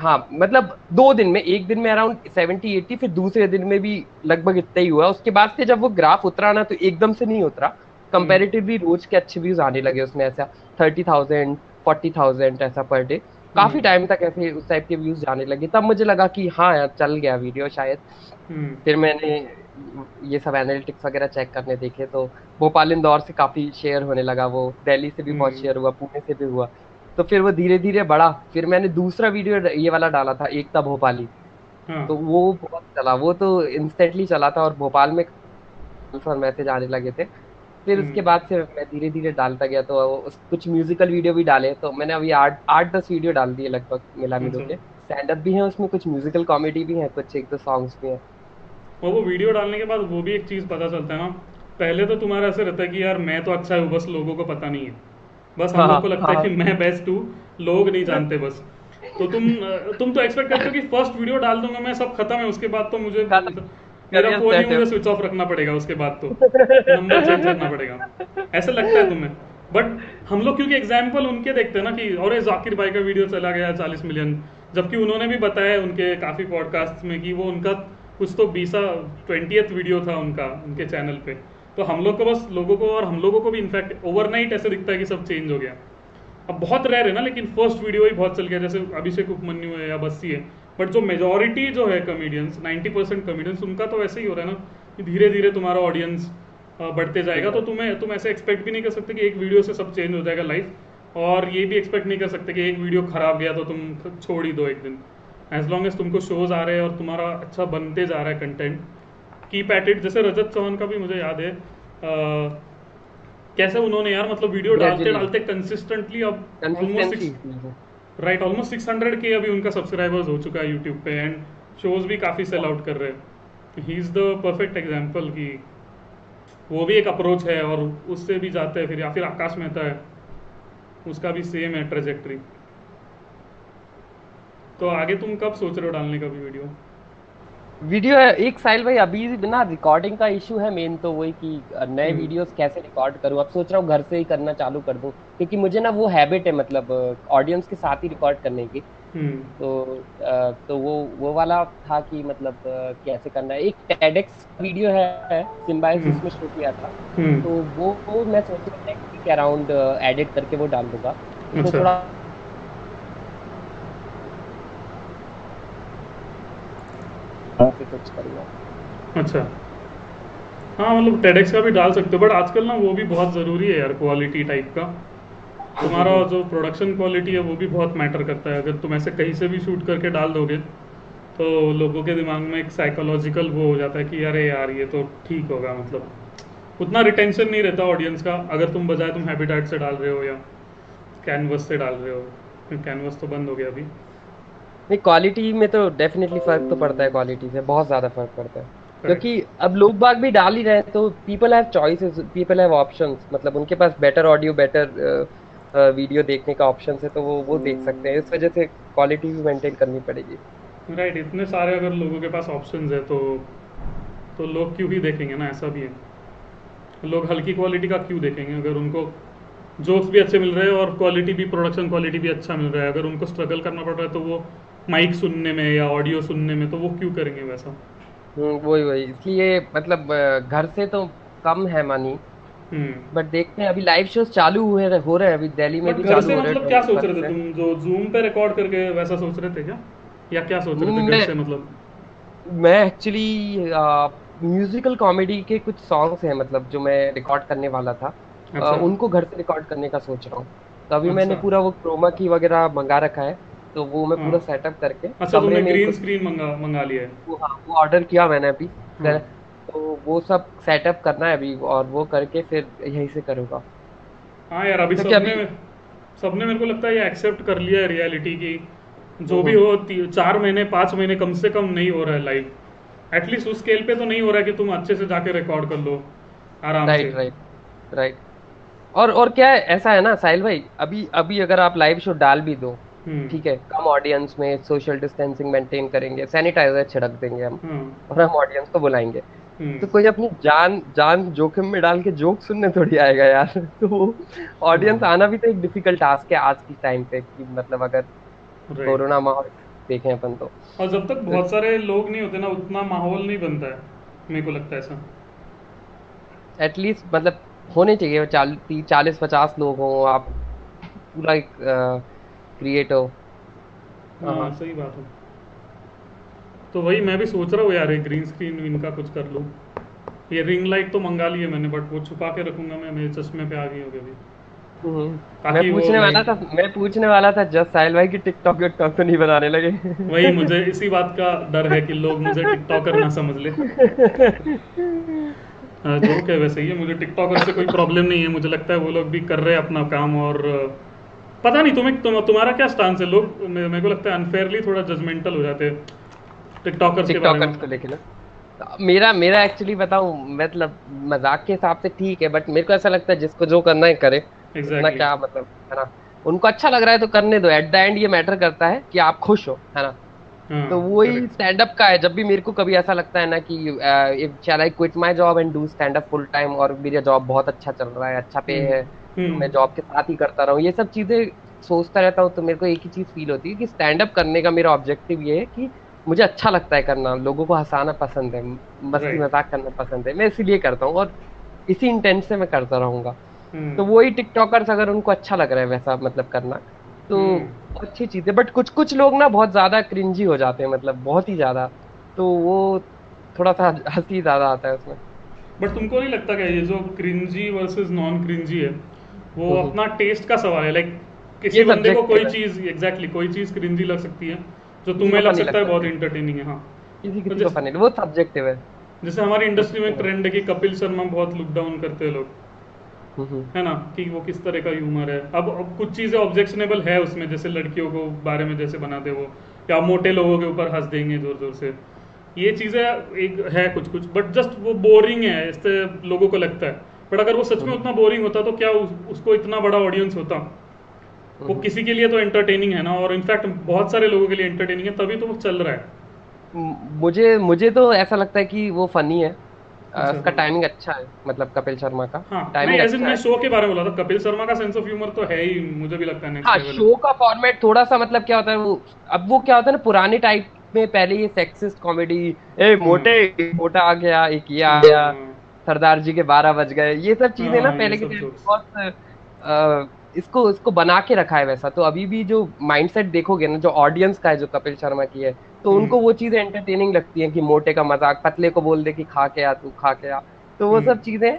हाँ मतलब 2 दिन में, एक दिन में अराउंड 70-80, फिर दूसरे दिन में भी लगभग इतना ही हुआ। उसके बाद से जब वो ग्राफ उतरा ना तो एकदम से नहीं उतरा, कंपैरेटिवली रोज के अच्छे व्यूज आने लगे उसमें, ऐसा 30,000, 40,000 ऐसा पर डे। काफी टाइम तक ऐसे उस टाइप के व्यूज जाने लगे, तब मुझे लगा कि हाँ यार चल गया वीडियो शायद। फिर मैंने ये सब एनालिटिक्स वगैरह चेक करने देखे तो भोपाल इंदौर से काफी शेयर होने लगा, वो दिल्ली से भी बहुत शेयर हुआ, पुणे से भी हुआ, तो फिर वो धीरे धीरे बढ़ा। फिर मैंने दूसरा वीडियो ये वाला डाला था एकता भोपाली, तो वो बहुत चला, वो तो इंस्टेंटली चला था और भोपाल में मैसेज आने लगे थे। फिर उसके बाद से मैं धीरे धीरे डालता गया, तो कुछ म्यूजिकल वीडियो भी डाले, तो मैंने अभी 8-10 वीडियो डाल दिए लगभग मिला मिलो के। स्टैंड अप भी है उसमें, कुछ म्यूजिकल कॉमेडी भी है, कुछ 1-2 सॉन्ग्स भी हैं। और वो वीडियो डालने के बाद वो भी एक चीज़ पता चलता है ना, पहले तो तुम्हारा ऐसा रहता है कि यार मैं तो अच्छा हूँ, बस लोगों को पता नहीं है, बस हम लोग को लगता है कि मैं बेस्ट हूँ, लोग नहीं जानते बस। तो तुम तो एक्सपेक्ट करते हो कि फर्स्ट वीडियो डाल दूंगा मैं, सब खत्म है, उसके बाद तो मुझे मेरा फोन ही मुझे स्विच ऑफ रखना पड़ेगा, उसके बाद तो नंबर चेंज करना पड़ेगा, ऐसा लगता है तुम्हें। बट हम लोग क्योंकि एग्जाम्पल उनके देखते हैं ना कि अरे जाकिर भाई का वीडियो चला गया 40 मिलियन, जबकि उन्होंने भी बताया उनके काफी पॉडकास्ट में कि वो उनका कुछ तो 20th वीडियो था उनका उनके चैनल पे। तो हम लोग को बस लोगों को और हम लोगों को भी इनफैक्ट ओवरनाइट ऐसे दिखता है कि सब चेंज हो गया। अब बहुत रेयर है ना लेकिन फर्स्ट वीडियो ही बहुत चल गया, जैसे अभिषेक उपमन्यु है या बसी है। बट जो मेजॉरिटी जो है कॉमेडियंस, 90% कॉमेडियंस, उनका तो ऐसे ही हो रहा है ना कि धीरे धीरे तुम्हारा ऑडियंस बढ़ते जाएगा। तो तुम ऐसे एक्सपेक्ट भी नहीं कर सकते कि एक वीडियो से सब चेंज हो जाएगा लाइफ, और ये भी एक्सपेक्ट नहीं कर सकते कि एक वीडियो खराब गया तो तुम छोड़ ही दो एक दिन। एज लॉन्ग एज तुमको शोज आ रहे हैं और तुम्हारा अच्छा बनते जा रहा है कंटेंट, कीप एट इट। जैसे रजत चौहान का भी मुझे याद है कैसे उन्होंने यार मतलब वीडियो डालते डालते कंसिस्टेंटली अब ऑलमोस्ट 600K अभी उनका सब्सक्राइबर्स हो चुका है यूट्यूब पे, एंड शोज भी काफ़ी सेल आउट कर रहे हैं। He is the perfect example कि वो भी एक अप्रोच है और उससे भी जाते हैं फिर। या फिर आकाश मेहता है, उसका भी सेम है ट्रेजेक्ट्री। तो आगे तुम कब सोच रहे हो डालने का भी वीडियो है? एक साइल भाई अभी ना रिकॉर्डिंग का इशू है मेन, तो वही कि नए वीडियोस कैसे रिकॉर्ड करूँ। अब सोच रहा हूँ घर से ही करना चालू कर दूँ, क्योंकि मुझे ना वो हैबिट है मतलब ऑडियंस के साथ ही रिकॉर्ड करने की। तो वो वाला था कि मतलब कैसे करना है। एक टेडेक्स वीडियो है सिम्बायोसिस में शूट किया था, तो वो मैं सोच रहा था कि अराउंड एडिट करके वो डाल दूंगा। तो थोड़ा अच्छा हाँ मतलब TEDx का भी डाल सकते हो, बट आजकल ना वो भी बहुत ज़रूरी है यार क्वालिटी टाइप का। तुम्हारा जो प्रोडक्शन क्वालिटी है वो भी बहुत मैटर करता है। अगर तुम ऐसे कहीं से भी शूट करके डाल दोगे तो लोगों के दिमाग में एक साइकोलॉजिकल वो हो जाता है कि अरे यार ये तो ठीक होगा, मतलब उतना रिटेंशन नहीं रहता ऑडियंस का। अगर तुम बजाय तुम हैबिटेट से डाल रहे हो या कैनवस से डाल रहे हो, कैनवस तो बंद हो गया अभी। नहीं, क्वालिटी में तो डेफिनेटली फर्क तो पड़ता है, क्वालिटी से बहुत ज़्यादा फर्क पड़ता है, क्योंकि अब लोग बाग भी डाल ही रहे हैं तो people have choices, people have options, मतलब उनके पास बेटर ऑडियो, बेटर वीडियो देखने का ऑप्शन है, तो वो देख सकते हैं। इस वजह से क्वालिटी भी मेंटेन करनी पड़ेगी। राइट, इतने सारे अगर लोगों के पास ऑप्शन है तो लोग क्यों ही देखेंगे ना, ऐसा भी है। लोग हल्की क्वालिटी का क्यों देखेंगे अगर उनको जोक्स भी अच्छे मिल रहे हैं और क्वालिटी भी, प्रोडक्शन क्वालिटी भी अच्छा मिल रहा है। अगर उनको स्ट्रगल करना पड़ रहा है तो वो माइक सुनने में या ऑडियो सुनने में, तो वो क्यों करेंगे वैसा। वही इसलिए मतलब घर से तो कम है मनी, बट देखते हैं। अभी लाइव शोज चालू हो रहे हैं अभी दिल्ली में भी चालू हो रहे हैं। मतलब क्या सोच रहे थे तुम, जो जूम पे रिकॉर्ड करके वैसा सोच रहे थे क्या, या क्या सोच रहे थे घर से? मतलब मैं एक्चुअली म्यूजिकल कॉमेडी के कुछ सॉन्ग्स हैं मतलब जो मैं रिकॉर्ड करने वाला था, उनको घर से रिकॉर्ड करने का सोच रहा हूँ। तो अभी मैंने पूरा वो क्रोमा की वगैरह मंगा रखा है, तो वो मैं पूरा सेटअप करके कमरे में ग्रीन स्क्रीन मंगा लिया है। वो ऑर्डर किया मैंने अभी, तो वो सब सेटअप करना है अभी और वो करके फिर यहीं से करूँगा। हाँ यार, अभी सबने मेरे को लगता है ये एक्सेप्ट कर लिया है रियलिटी की, जो भी हो 4 महीने 5 महीने कम से कम नहीं हो रहा है लाइव, एटलीस्ट उस स्केल पे तो नहीं हो रहा है कि तुम अच्छे से जाके रिकॉर्ड कर लो आराम से। राइट। और क्या है, ऐसा है ना साहिल भाई, अभी अगर आप लाइव शो डाल भी दो, ठीक है, कम ऑडियंस में सोशल डिस्टेंसिंग मेंटेन करेंगे, सैनिटाइजर छिड़क देंगे हम और हम ऑडियंस को बुलाएंगे, तो कोई अपनी जान जोखिम में डाल के जोक सुनने थोड़ी आएगा यार। तो ऑडियंस आना भी तो एक डिफिकल्ट टास्क है आज के टाइम पे, कि मतलब अगर कोरोना माहौल देखें अपन तो, और जब तक बहुत सारे लोग नहीं होते ना उतना माहौल नहीं बनता है, मेरे को लगता है ऐसा। एटलीस्ट मतलब होने चाहिए 40-50 लोग हों, आप पूरा एक क्रिएट हो, हाँ सही बात है। तो वही मैं भी सोच रहा हूँ यार एक ग्रीन स्क्रीन इनका कुछ कर लूँ। ये रिंग लाइट तो मंगा ली है मैंने बट वो छुपा के रखूंगा मैं, मेरे चश्मे पे आ गई होगी अभी। मैं पूछने वाला था जस्ट साहिल भाई कि टिकटॉक विकटॉक तो नहीं बनाने लगे। वही मुझे इसी बात का डर है कि लोग मुझे टिकटॉकर ना समझ ले। जोक है वैसे ये, मुझे टिकटॉकर से कोई प्रॉब्लम नहीं है, मुझे लगता है वो लोग भी कर रहे हैं अपना काम। और पता नहीं तुम्हारा क्या स्टांस है, लोग मेरे को लगता है अनफेयरली थोड़ा जजमेंटल हो जाते हैं टिकटॉकर्स के बारे में। मेरा एक्चुअली बताऊं मतलब मजाक के हिसाब से ठीक है बट मेरे को ऐसा लगता है जिसको जो करना है करे। Exactly. क्या मतलब है ना, उनको अच्छा लग रहा है तो करने दो। एट द एंड ये मैटर करता है कि आप खुश हो, है ना। तो वही स्टैंड अप का है। जब भी मेरे को कभी ऐसा लगता है ना कि if shall I quit my job and do stand up full time, और मेरा जॉब बहुत अच्छा चल रहा है, अच्छा पे है, मैं जॉब के साथ ही करता रहा हूँ, ये सब चीजें सोचता रहता हूँ। तो मेरे को एक ही चीज फील होती है कि स्टैंड अप करने का मेरा ऑब्जेक्टिव ये है कि मुझे अच्छा लगता है करना, लोगों को हंसाना पसंद है, मस्ती मजाक करना पसंद है, मैं इसीलिए करता हूँ और इसी इंटेंट से मैं करता रहूंगा। तो वही टिकटॉकर्स अगर उनको अच्छा लग रहा है वैसा मतलब करना तो अच्छी चीज है। बट कुछ कुछ लोग ना बहुत ज्यादा क्रिंजी हो जाते हैं, मतलब बहुत ही ज्यादा, तो वो थोड़ा सा हंसी ज्यादा आता है उसमें। बट तुमको नहीं लगता कि ये जो क्रिंजी वर्सेस नॉन क्रिंजी है वो अपना टेस्ट का सवाल है? लाइक किसी बंदे को कोई चीज एग्जैक्टली कोई चीज क्रिंजी लग सकती है जो तुम्हें लग सकता है बहुत एंटरटेनिंग है। हाँ किसी किसी को पसंद है, वो सब्जेक्टिव है। जैसे हमारी इंडस्ट्री में ट्रेंड है कि कपिल शर्मा बहुत लुक डाउन करते हैं लोग, है ना, कि वो किस तरह का ह्यूमर है। अब कुछ चीजें ऑब्जेक्शनेबल है उसमें, जैसे लड़कियों को बारे में जैसे बनाते वो, या मोटे लोगों के ऊपर हंस देंगे जोर जोर से, ये चीजें एक है कुछ कुछ। बट जस्ट वो बोरिंग है इससे लोगों को लगता है। बट अगर वो सच में उतना बोरिंग होता तो क्या उसको इतना बड़ा ऑडियंस होता? वो किसी के लिए तो एंटरटेनिंग है ना, और इनफैक्ट बहुत सारे लोगों के लिए एंटरटेनिंग है, तभी तो वो चल रहा है। मुझे तो ऐसा लगता है कि वो फनी है, उसका टाइमिंग अच्छा है, मतलब कपिल शर्मा का। हाँ, टाइमिंग अच्छा है। मैं शो के बारे में बोला था, कपिल शर्मा का सेंस ऑफ ह्यूमर तो है ही, मुझे भी लगता है नेक्स्ट लेवल। हाँ, शो का फॉर्मेट थोड़ा सा मतलब क्या होता है वो, अब वो क्या होता है ना पुराने टाइप में, पहले ये सेक्सिस्ट कॉमेडी, ए मोटे मोटा आ गया, एक ये आ गया, सरदार जी के 12 बज गए, ये सब चीजें ना पहले के टाइम बहुत इसको बना के रखा है वैसा। तो अभी भी जो माइंडसेट देखोगे ना जो ऑडियंस का है, जो कपिल शर्मा की है, तो उनको वो चीजें एंटरटेनिंग लगती हैं कि मोटे का मजाक, पतले को बोल दे कि खा के आ तू, खा के आ, तो वो सब चीजें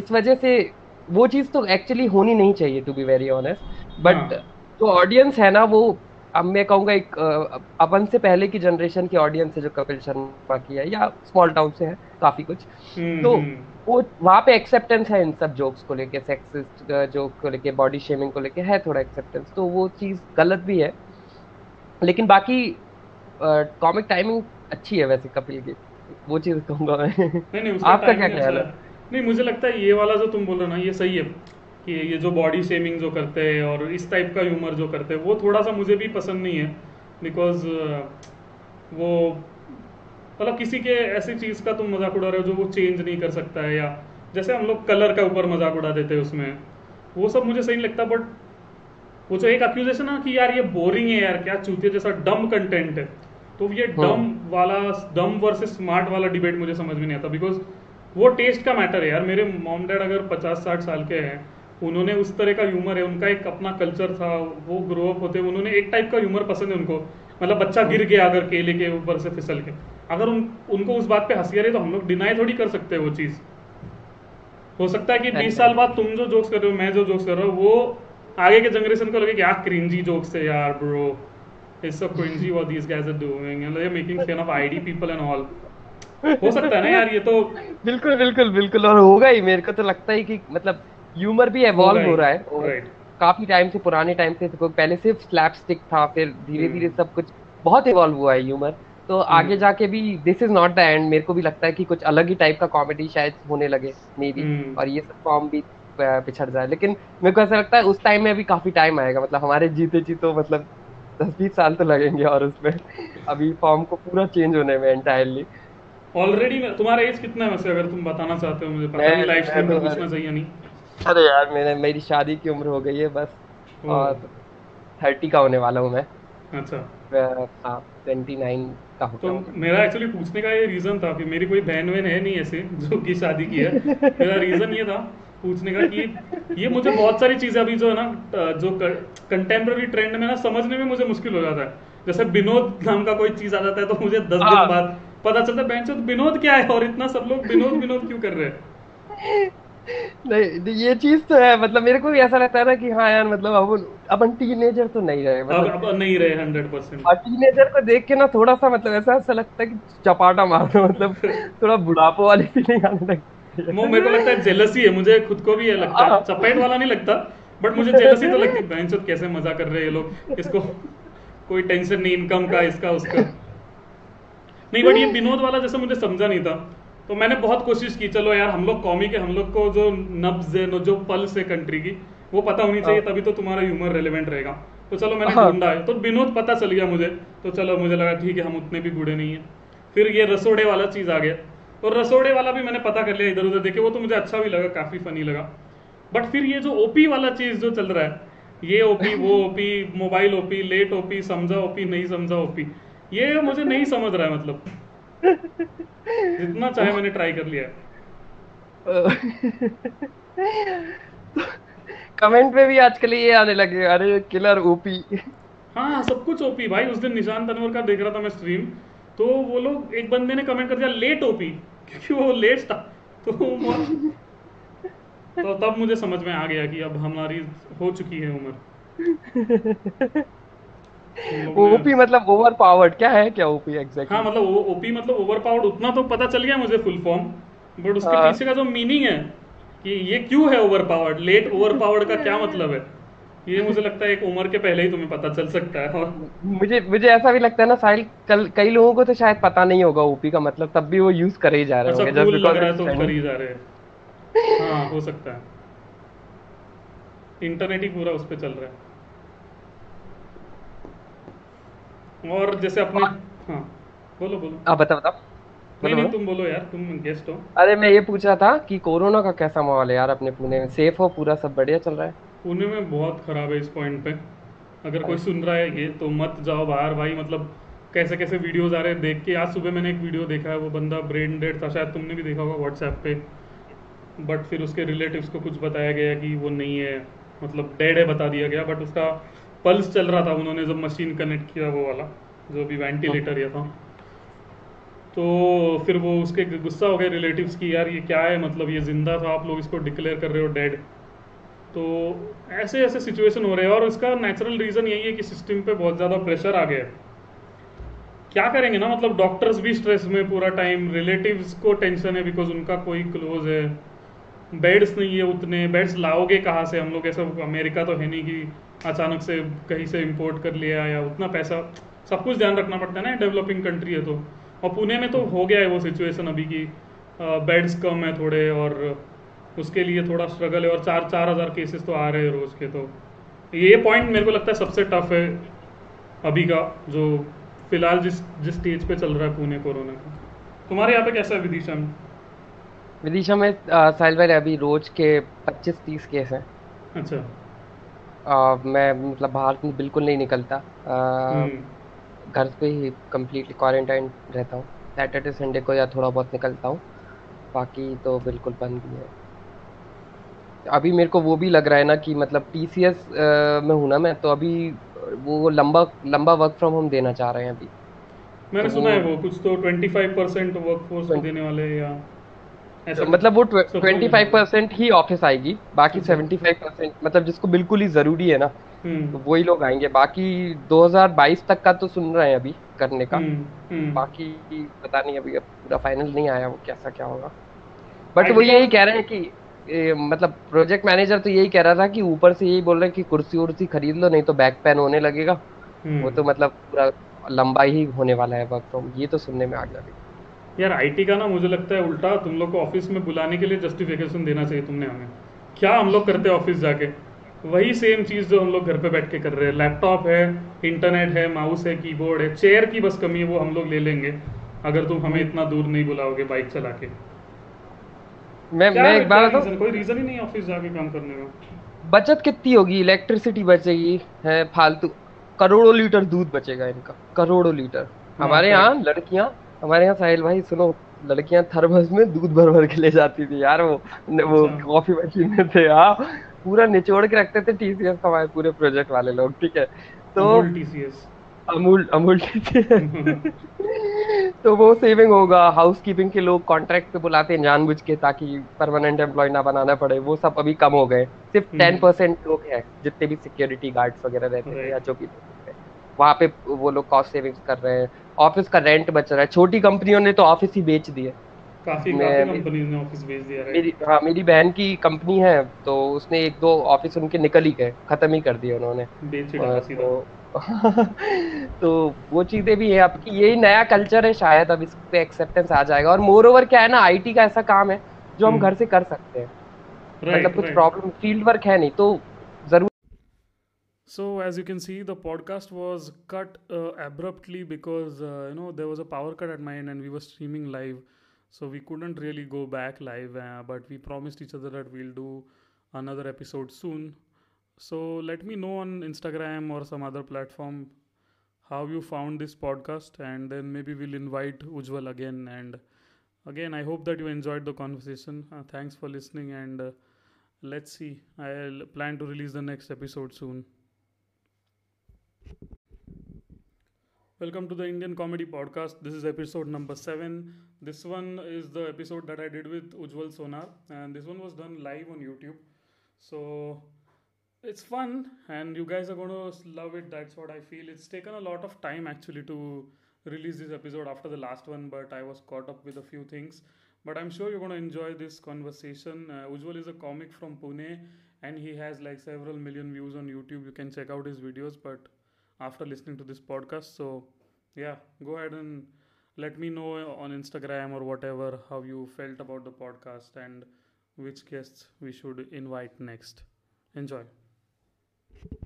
इस वजह से वो चीज तो एक्चुअली होनी नहीं चाहिए to be very honest. But जो ऑडियंस है ना वो, अब मैं कहूँगा एक अपन से पहले की जनरेशन की ऑडियंस है जो कपिल शर्मा की है, या स्मॉल टाउन से है काफी कुछ, तो वो वहाँ पे एक्सेप्टेंस है इन सब जोक्स को लेके, सेक्सिस्ट जोक को लेके, बॉडी शेमिंग को लेके है थोड़ा एक्सेप्टेंस, तो वो चीज़ गलत भी है। लेकिन बाकी कॉमिक टाइमिंग अच्छी है वैसे कपिल की, वो चीज़ कहूँगा मैं। नहीं, आपका क्या ख्याल है? नहीं, मुझे लगता है ये वाला जो तुम बोल रहे हो ना ये सही है, कि ये जो बॉडी शेमिंग जो करते हैं और इस टाइप का ह्यूमर जो करते हैं वो थोड़ा सा मुझे भी पसंद नहीं है, बिकॉज वो मतलब किसी के ऐसी चीज़ का तुम मजाक उड़ा रहे हो जो वो चेंज नहीं कर सकता है, या जैसे हम लोग कलर का ऊपर मजाक उड़ा देते हैं उसमें, वो सब मुझे सही नहीं लगता। बट वो जो एक एक्यूजेशन है कि यार ये बोरिंग है यार, क्या चूतिया जैसा डम कंटेंट है, तो ये डम वाला, डम वर्सेस स्मार्ट वाला डिबेट मुझे समझ में नहीं आता, बिकॉज वो टेस्ट का मैटर है यार। मेरे मॉम डैड अगर 50-60 साल के हैं, उन्होंने उस तरह का ह्यूमर है, उनका एक अपना कल्चर था, वो ग्रो अप होते उन्होंने एक टाइप का ह्यूमर पसंद है उनको, मतलब बच्चा गिर गया अगर केले के ऊपर से फिसल के, अगर उनको उस बात पे हंसी आ रही तो हम लोग डिनाई थोड़ी कर सकते हैं वो चीज़। हो सकता है कि 20 साल बाद तुम जो जोक्स कर रहे हो, मैं जो जोक्स कर रहा हूँ, वो आगे के जनरेशन को लगे कि यार क्रिंजी जोक्स है यार bro, it's so cringy what these guys are doing and they are making fun of ID people and all. हो सकता है ना यार, ये तो बिल्कुल बिल्कुल बिल्कुल और होगा ही। मेरे को तो लगता है कि मतलब ह्यूमर भी इवॉल्व हो रहा है काफी टाइम से, पुराने टाइम से, पहले सिर्फ स्लैपस्टिक था, फिर धीरे धीरे सब कुछ बहुत इवॉल्व हुआ है ह्यूमर, तो आगे जाके भी this is not the end. मेरे को भी लगता है कि कुछ अलग ही टाइप का कॉमेडी शायद होने लगे मे बी, और ये सब फॉर्म भी पिछड़ जाए। लेकिन मेरे को ऐसा लगता है उस टाइम में अभी काफी टाइम आएगा, मतलब हमारे जीते जी तो मतलब 10-20 साल तो लगेंगे, और उसमें अभी फॉर्म को पूरा चेंज होने में एंटायरली। ऑलरेडी तुम्हारा एज कितना है वैसे, अगर तुम बताना चाहते हो? मुझे पता नहीं लाइफ स्टाइल में पूछना चाहिए नहीं। अरे यार मेरी शादी की उम्र हो गई है बस, और 30 का होने वाला हूँ मैं। अच्छा। हाँ, 29 का होता हूँ। तो मेरा एक्चुअली पूछने का ये रीज़न था कि मेरी कोई बहन वहन है नहीं ऐसे जो कि शादी की है। मेरा रीज़न ये था पूछने का कि ये मुझे बहुत सारी चीजें अभी जो है ना जो कंटेम्प्रेरी ट्रेंड में ना समझने में मुझे मुश्किल हो जाता है। जैसे विनोद नाम का कोई चीज आ जाता है तो मुझे 10 दिन बाद पता चलता है बेंचोद विनोद क्या है और इतना सब लोग विनोद विनोद क्यों कर रहे हैं। नहीं ये चीज तो है, मतलब मेरे को भी ऐसा लगता है ना कि हाँ यार मतलब अब हम टीनेजर तो नहीं रहे, मतलब अब नहीं रहे 100%। टीनेजर को देख के ना थोड़ा सा मतलब ऐसा लगता है कि चपाटा मारो, मतलब थोड़ा बुढ़ापो वाली फीलिंग आने लगती है। मेरे को लगता है जेलसी है, मुझे खुद को भी ये लगता है, चपेट वाला नहीं लगता बट मुझे जेलसी तो लगती है, बेंचोद कैसे मजा कर रहे हैं लोग, इसको कोई टेंशन नहीं इनकम का इसका उसका नहीं। बट ये विनोद वाला जैसे मुझे समझा नहीं था तो मैंने बहुत कोशिश की, चलो यार हम लोग कॉमिक है, हम लोग को जो नब्ज है जो पल्स है कंट्री की वो पता होनी चाहिए तभी तो तुम्हारा ह्यूमर रेलेवेंट रहेगा। तो चलो मैंने ढूंढा है तो विनोद पता चल गया मुझे, तो चलो मुझे लगा ठीक है हम उतने भी बूढ़े नहीं है। फिर ये रसोड़े वाला चीज आ गया और रसोड़े वाला भी मैंने पता कर लिया इधर उधर देखे, वो तो मुझे अच्छा भी लगा, काफी फनी लगा। बट फिर ये जो ओपी वाला चीज जो चल रहा है, ये ओपी वो OP, mobile OP, late OP, समझा ओपी, नहीं समझा ओपी, ये मुझे नहीं समझ रहा है। मतलब जितना चाहे मैंने ट्राई कर लिया है। कमेंट में भी आजकल ये आने लगे, अरे किलर ओपी। हाँ सब कुछ ओपी भाई। उस दिन निशान तनवर का देख रहा था मैं स्ट्रीम, तो वो लोग एक बंदे ने कमेंट कर दिया लेट ओपी, क्योंकि वो लेट था तो तब मुझे समझ में आ गया कि अब हमारी हो चुकी है उम्र। ओपी मतलब ओवरपावर्ड क्या है, क्या ओपी एग्जैक्टली? हाँ मतलब ओपी मतलब ओवरपावर्ड, उतना तो पता चल गया मुझे फुल फॉर्म, बट उसके पीछे का जो मीनिंग है कि ये क्यों है ओवरपावर्ड, लेट ओवरपावर्ड का क्या मतलब है, ये मुझे लगता है एक उम्र के पहले ही तुम्हें पता चल सकता है। और मुझे ऐसा भी लगता है ना साहिल, कई लोगों को तो शायद पता नहीं होगा ओपी का मतलब, तब भी वो यूज करे ही जा रहे होंगे, जस्ट बिकॉज़ लग रहा है तो कर ही जा रहे हैं। हाँ हो सकता है, इंटरनेट ही पूरा उस पे चल रहा है। और जैसे अपने हाँ बोलो बोलो आप बताओ नहीं तुम बोलो यार, तुम गेस्ट हो। अरे मैं ये पूछ रहा था कि कोरोना का कैसा माहौल है यार अपने पुणे में, सेफ हो पूरा, सब बढ़िया चल रहा है? पुणे में बहुत खराब है इस पॉइंट पे, अगर कोई सुन रहा है ये तो मत जाओ बाहर भाई। मतलब कैसे कैसे वीडियोज आ रहे हैं देख के, आज सुबह मैंने एक वीडियो देखा है, वो बंदा ब्रेन डेड था, शायद तुमने भी देखा होगा व्हाट्सएप पे, बट फिर उसके रिलेटिव्स को कुछ बताया गया कि वो नहीं है, मतलब डेड है बता दिया गया, बट उसका पल्स चल रहा था, उन्होंने जब मशीन कनेक्ट किया वो वाला जो भी वेंटिलेटर या था, तो फिर वो उसके गुस्सा हो गए रिलेटिव्स की, यार ये क्या है, मतलब ये जिंदा था आप लोग इसको डिक्लेयर कर रहे हो डेड। तो ऐसे ऐसे सिचुएशन हो रहे हैं और इसका नेचुरल रीज़न यही है कि सिस्टम पे बहुत ज़्यादा प्रेशर आ गया है। क्या करेंगे ना, मतलब डॉक्टर्स भी स्ट्रेस में पूरा टाइम, रिलेटिव्स को टेंशन है बिकॉज उनका कोई क्लोज है, बेड्स नहीं है उतने, बेड्स लाओगे कहाँ से हम लोग, ऐसा अमेरिका तो है नहीं कि अचानक से कहीं से इंपोर्ट कर लिया, या उतना पैसा, सब कुछ ध्यान रखना पड़ता है ना, डेवलपिंग कंट्री है तो। और पुणे में तो हो गया है वो सिचुएशन अभी कि बेड्स कम है थोड़े और उसके लिए थोड़ा स्ट्रगल है, और 4-4 हज़ार केसेस तो आ रहे हैं रोज़ के। तो ये पॉइंट मेरे को लगता है सबसे टफ है अभी का, जो फिलहाल जिस स्टेज पे चल रहा है पुणे कोरोना का। तुम्हारे यहाँ पे कैसा है विदिशा में? विदिशा में साहिल भाई अभी रोज के 25-30 केस हैं। अच्छा। मैं मतलब बाहर बिल्कुल नहीं निकलता, घर पे ही कम्प्लीटली क्वारंटाइन रहता हूँ। सैटरडे संडे को या थोड़ा बहुत निकलता हूँ, बाकी तो बिल्कुल बंद ही है। अभी मेरे को वो भी लग रहा है ना कि मतलब TCS में हूँ ना मैं, तो अभी वो लंबा लंबा वर्क फ्रॉम होम देना चाह रहे हैं अभी, मैंने तो सुना है वो कुछ तो 25% वर्क फोर्स देने वाले या तो मतलब वो 25% ही ऑफिस आएगी, बाकी 75% मतलब जिसको बिल्कुल ही जरूरी है ना तो वही लोग आएंगे। बाकी 2022 तक का तो सुन रहे हैं अभी करने का, बाकी पता नहीं अभी पूरा फाइनल नहीं आया वो कैसा क्या होगा। बट वो यही कह रहे हैं कि मतलब प्रोजेक्ट मैनेजर तो यही कह रहा था कि ऊपर से यही बोल रहे हैं कि कुर्सी उर्सी खरीद लो नहीं तो बैक पेन होने लगेगा, वो तो मतलब पूरा लंबा ही होने वाला है वर्क फ्रॉम, ये तो सुनने में आ गया। यार आईटी का ना मुझे लगता है उल्टा तुम लोग को ऑफिस में बुलाने के लिए जस्टिफिकेशन देना चाहिए तुमने हमें, क्या हम लोग करते हैं ऑफिस जाके, वही सेम चीज़ जो हम लोग घर पे बैठ के कर रहे हैं। लैपटॉप है, इंटरनेट है, माउस है, कीबोर्ड है, चेयर की बस कमी है, वो हम लोग ले लेंगे अगर तुम हमें इतना दूर नहीं बुलाओगे बाइक चला के। मैं एक बार कोई रीजन ही नहीं ऑफिस जाके काम करने का। बचत कितनी होगी, इलेक्ट्रिसिटी बचेगी है फालतू, करोड़ों लीटर दूध बचेगा इनका, करोड़ों लीटर। हमारे यहाँ साहिल भाई सुनो लड़कियां थर्मस में दूध भर भर के ले जाती थी यार, वो कॉफी मशीन में थे। हाँ, पूरा निचोड़ के रखते थे टीसीएस का, हमारे पूरे प्रोजेक्ट वाले लोग, ठीक है। तो अमूल टीसीएस तो वो सेविंग होगा। हाउसकीपिंग के लोग कॉन्ट्रैक्ट पे बुलाते हैं जानबूझ के, ताकि परमानेंट एम्प्लॉय ना बनाना पड़े, वो सब अभी कम हो गए। सिर्फ 10% लोग हैं जितने भी सिक्योरिटी गार्ड्स वगैरह रहते हैं या जो भी, वहाँ पे वो लोग कॉस्ट सेविंग्स कर रहे हैं। ऑफिस का रेंट बच रहा है। छोटी कंपनियों ने तो ऑफिस ही बेच दिए, काफी कंपनीज ने ऑफिस बेच दिया है। मेरी बहन की कंपनी है, तो उसने एक दो ऑफिस उनके निकल ही गए, खत्म ही कर दिए उन्होंने, बेच ही तो वो चीजें भी है। आपकी यही नया कल्चर है, शायद अब इस पे एक्सेप्टेंस आ जाएगा। और मोर ओवर क्या है ना, आईटी का ऐसा काम है जो हम घर से कर सकते हैं, मतलब कुछ प्रॉब्लम फील्ड वर्क है नहीं तो जरूर। So as you can see, the podcast was cut abruptly because there was a power cut at my end and we were streaming live, so we couldn't really go back live, but we promised each other that we'll do another episode soon. So let me know on Instagram or some other platform how you found this podcast, and then maybe we'll invite Ujjwal again. And again, I hope that you enjoyed the conversation. Thanks for listening, and let's see. I'll plan to release the next episode soon. Welcome to the Indian Comedy Podcast. This is episode number 7. This one is the episode that I did with Ujjwal Sonar, and this one was done live on YouTube. So it's fun and you guys are going to love it. That's what I feel. It's taken a lot of time actually to release this episode after the last one, but I was caught up with a few things. But I'm sure you're going to enjoy this conversation. Ujjwal is a comic from Pune and he has like several million views on YouTube. You can check out his videos, but after listening to this podcast, so yeah, go ahead and let me know on Instagram or whatever how you felt about the podcast and which guests we should invite next. Enjoy.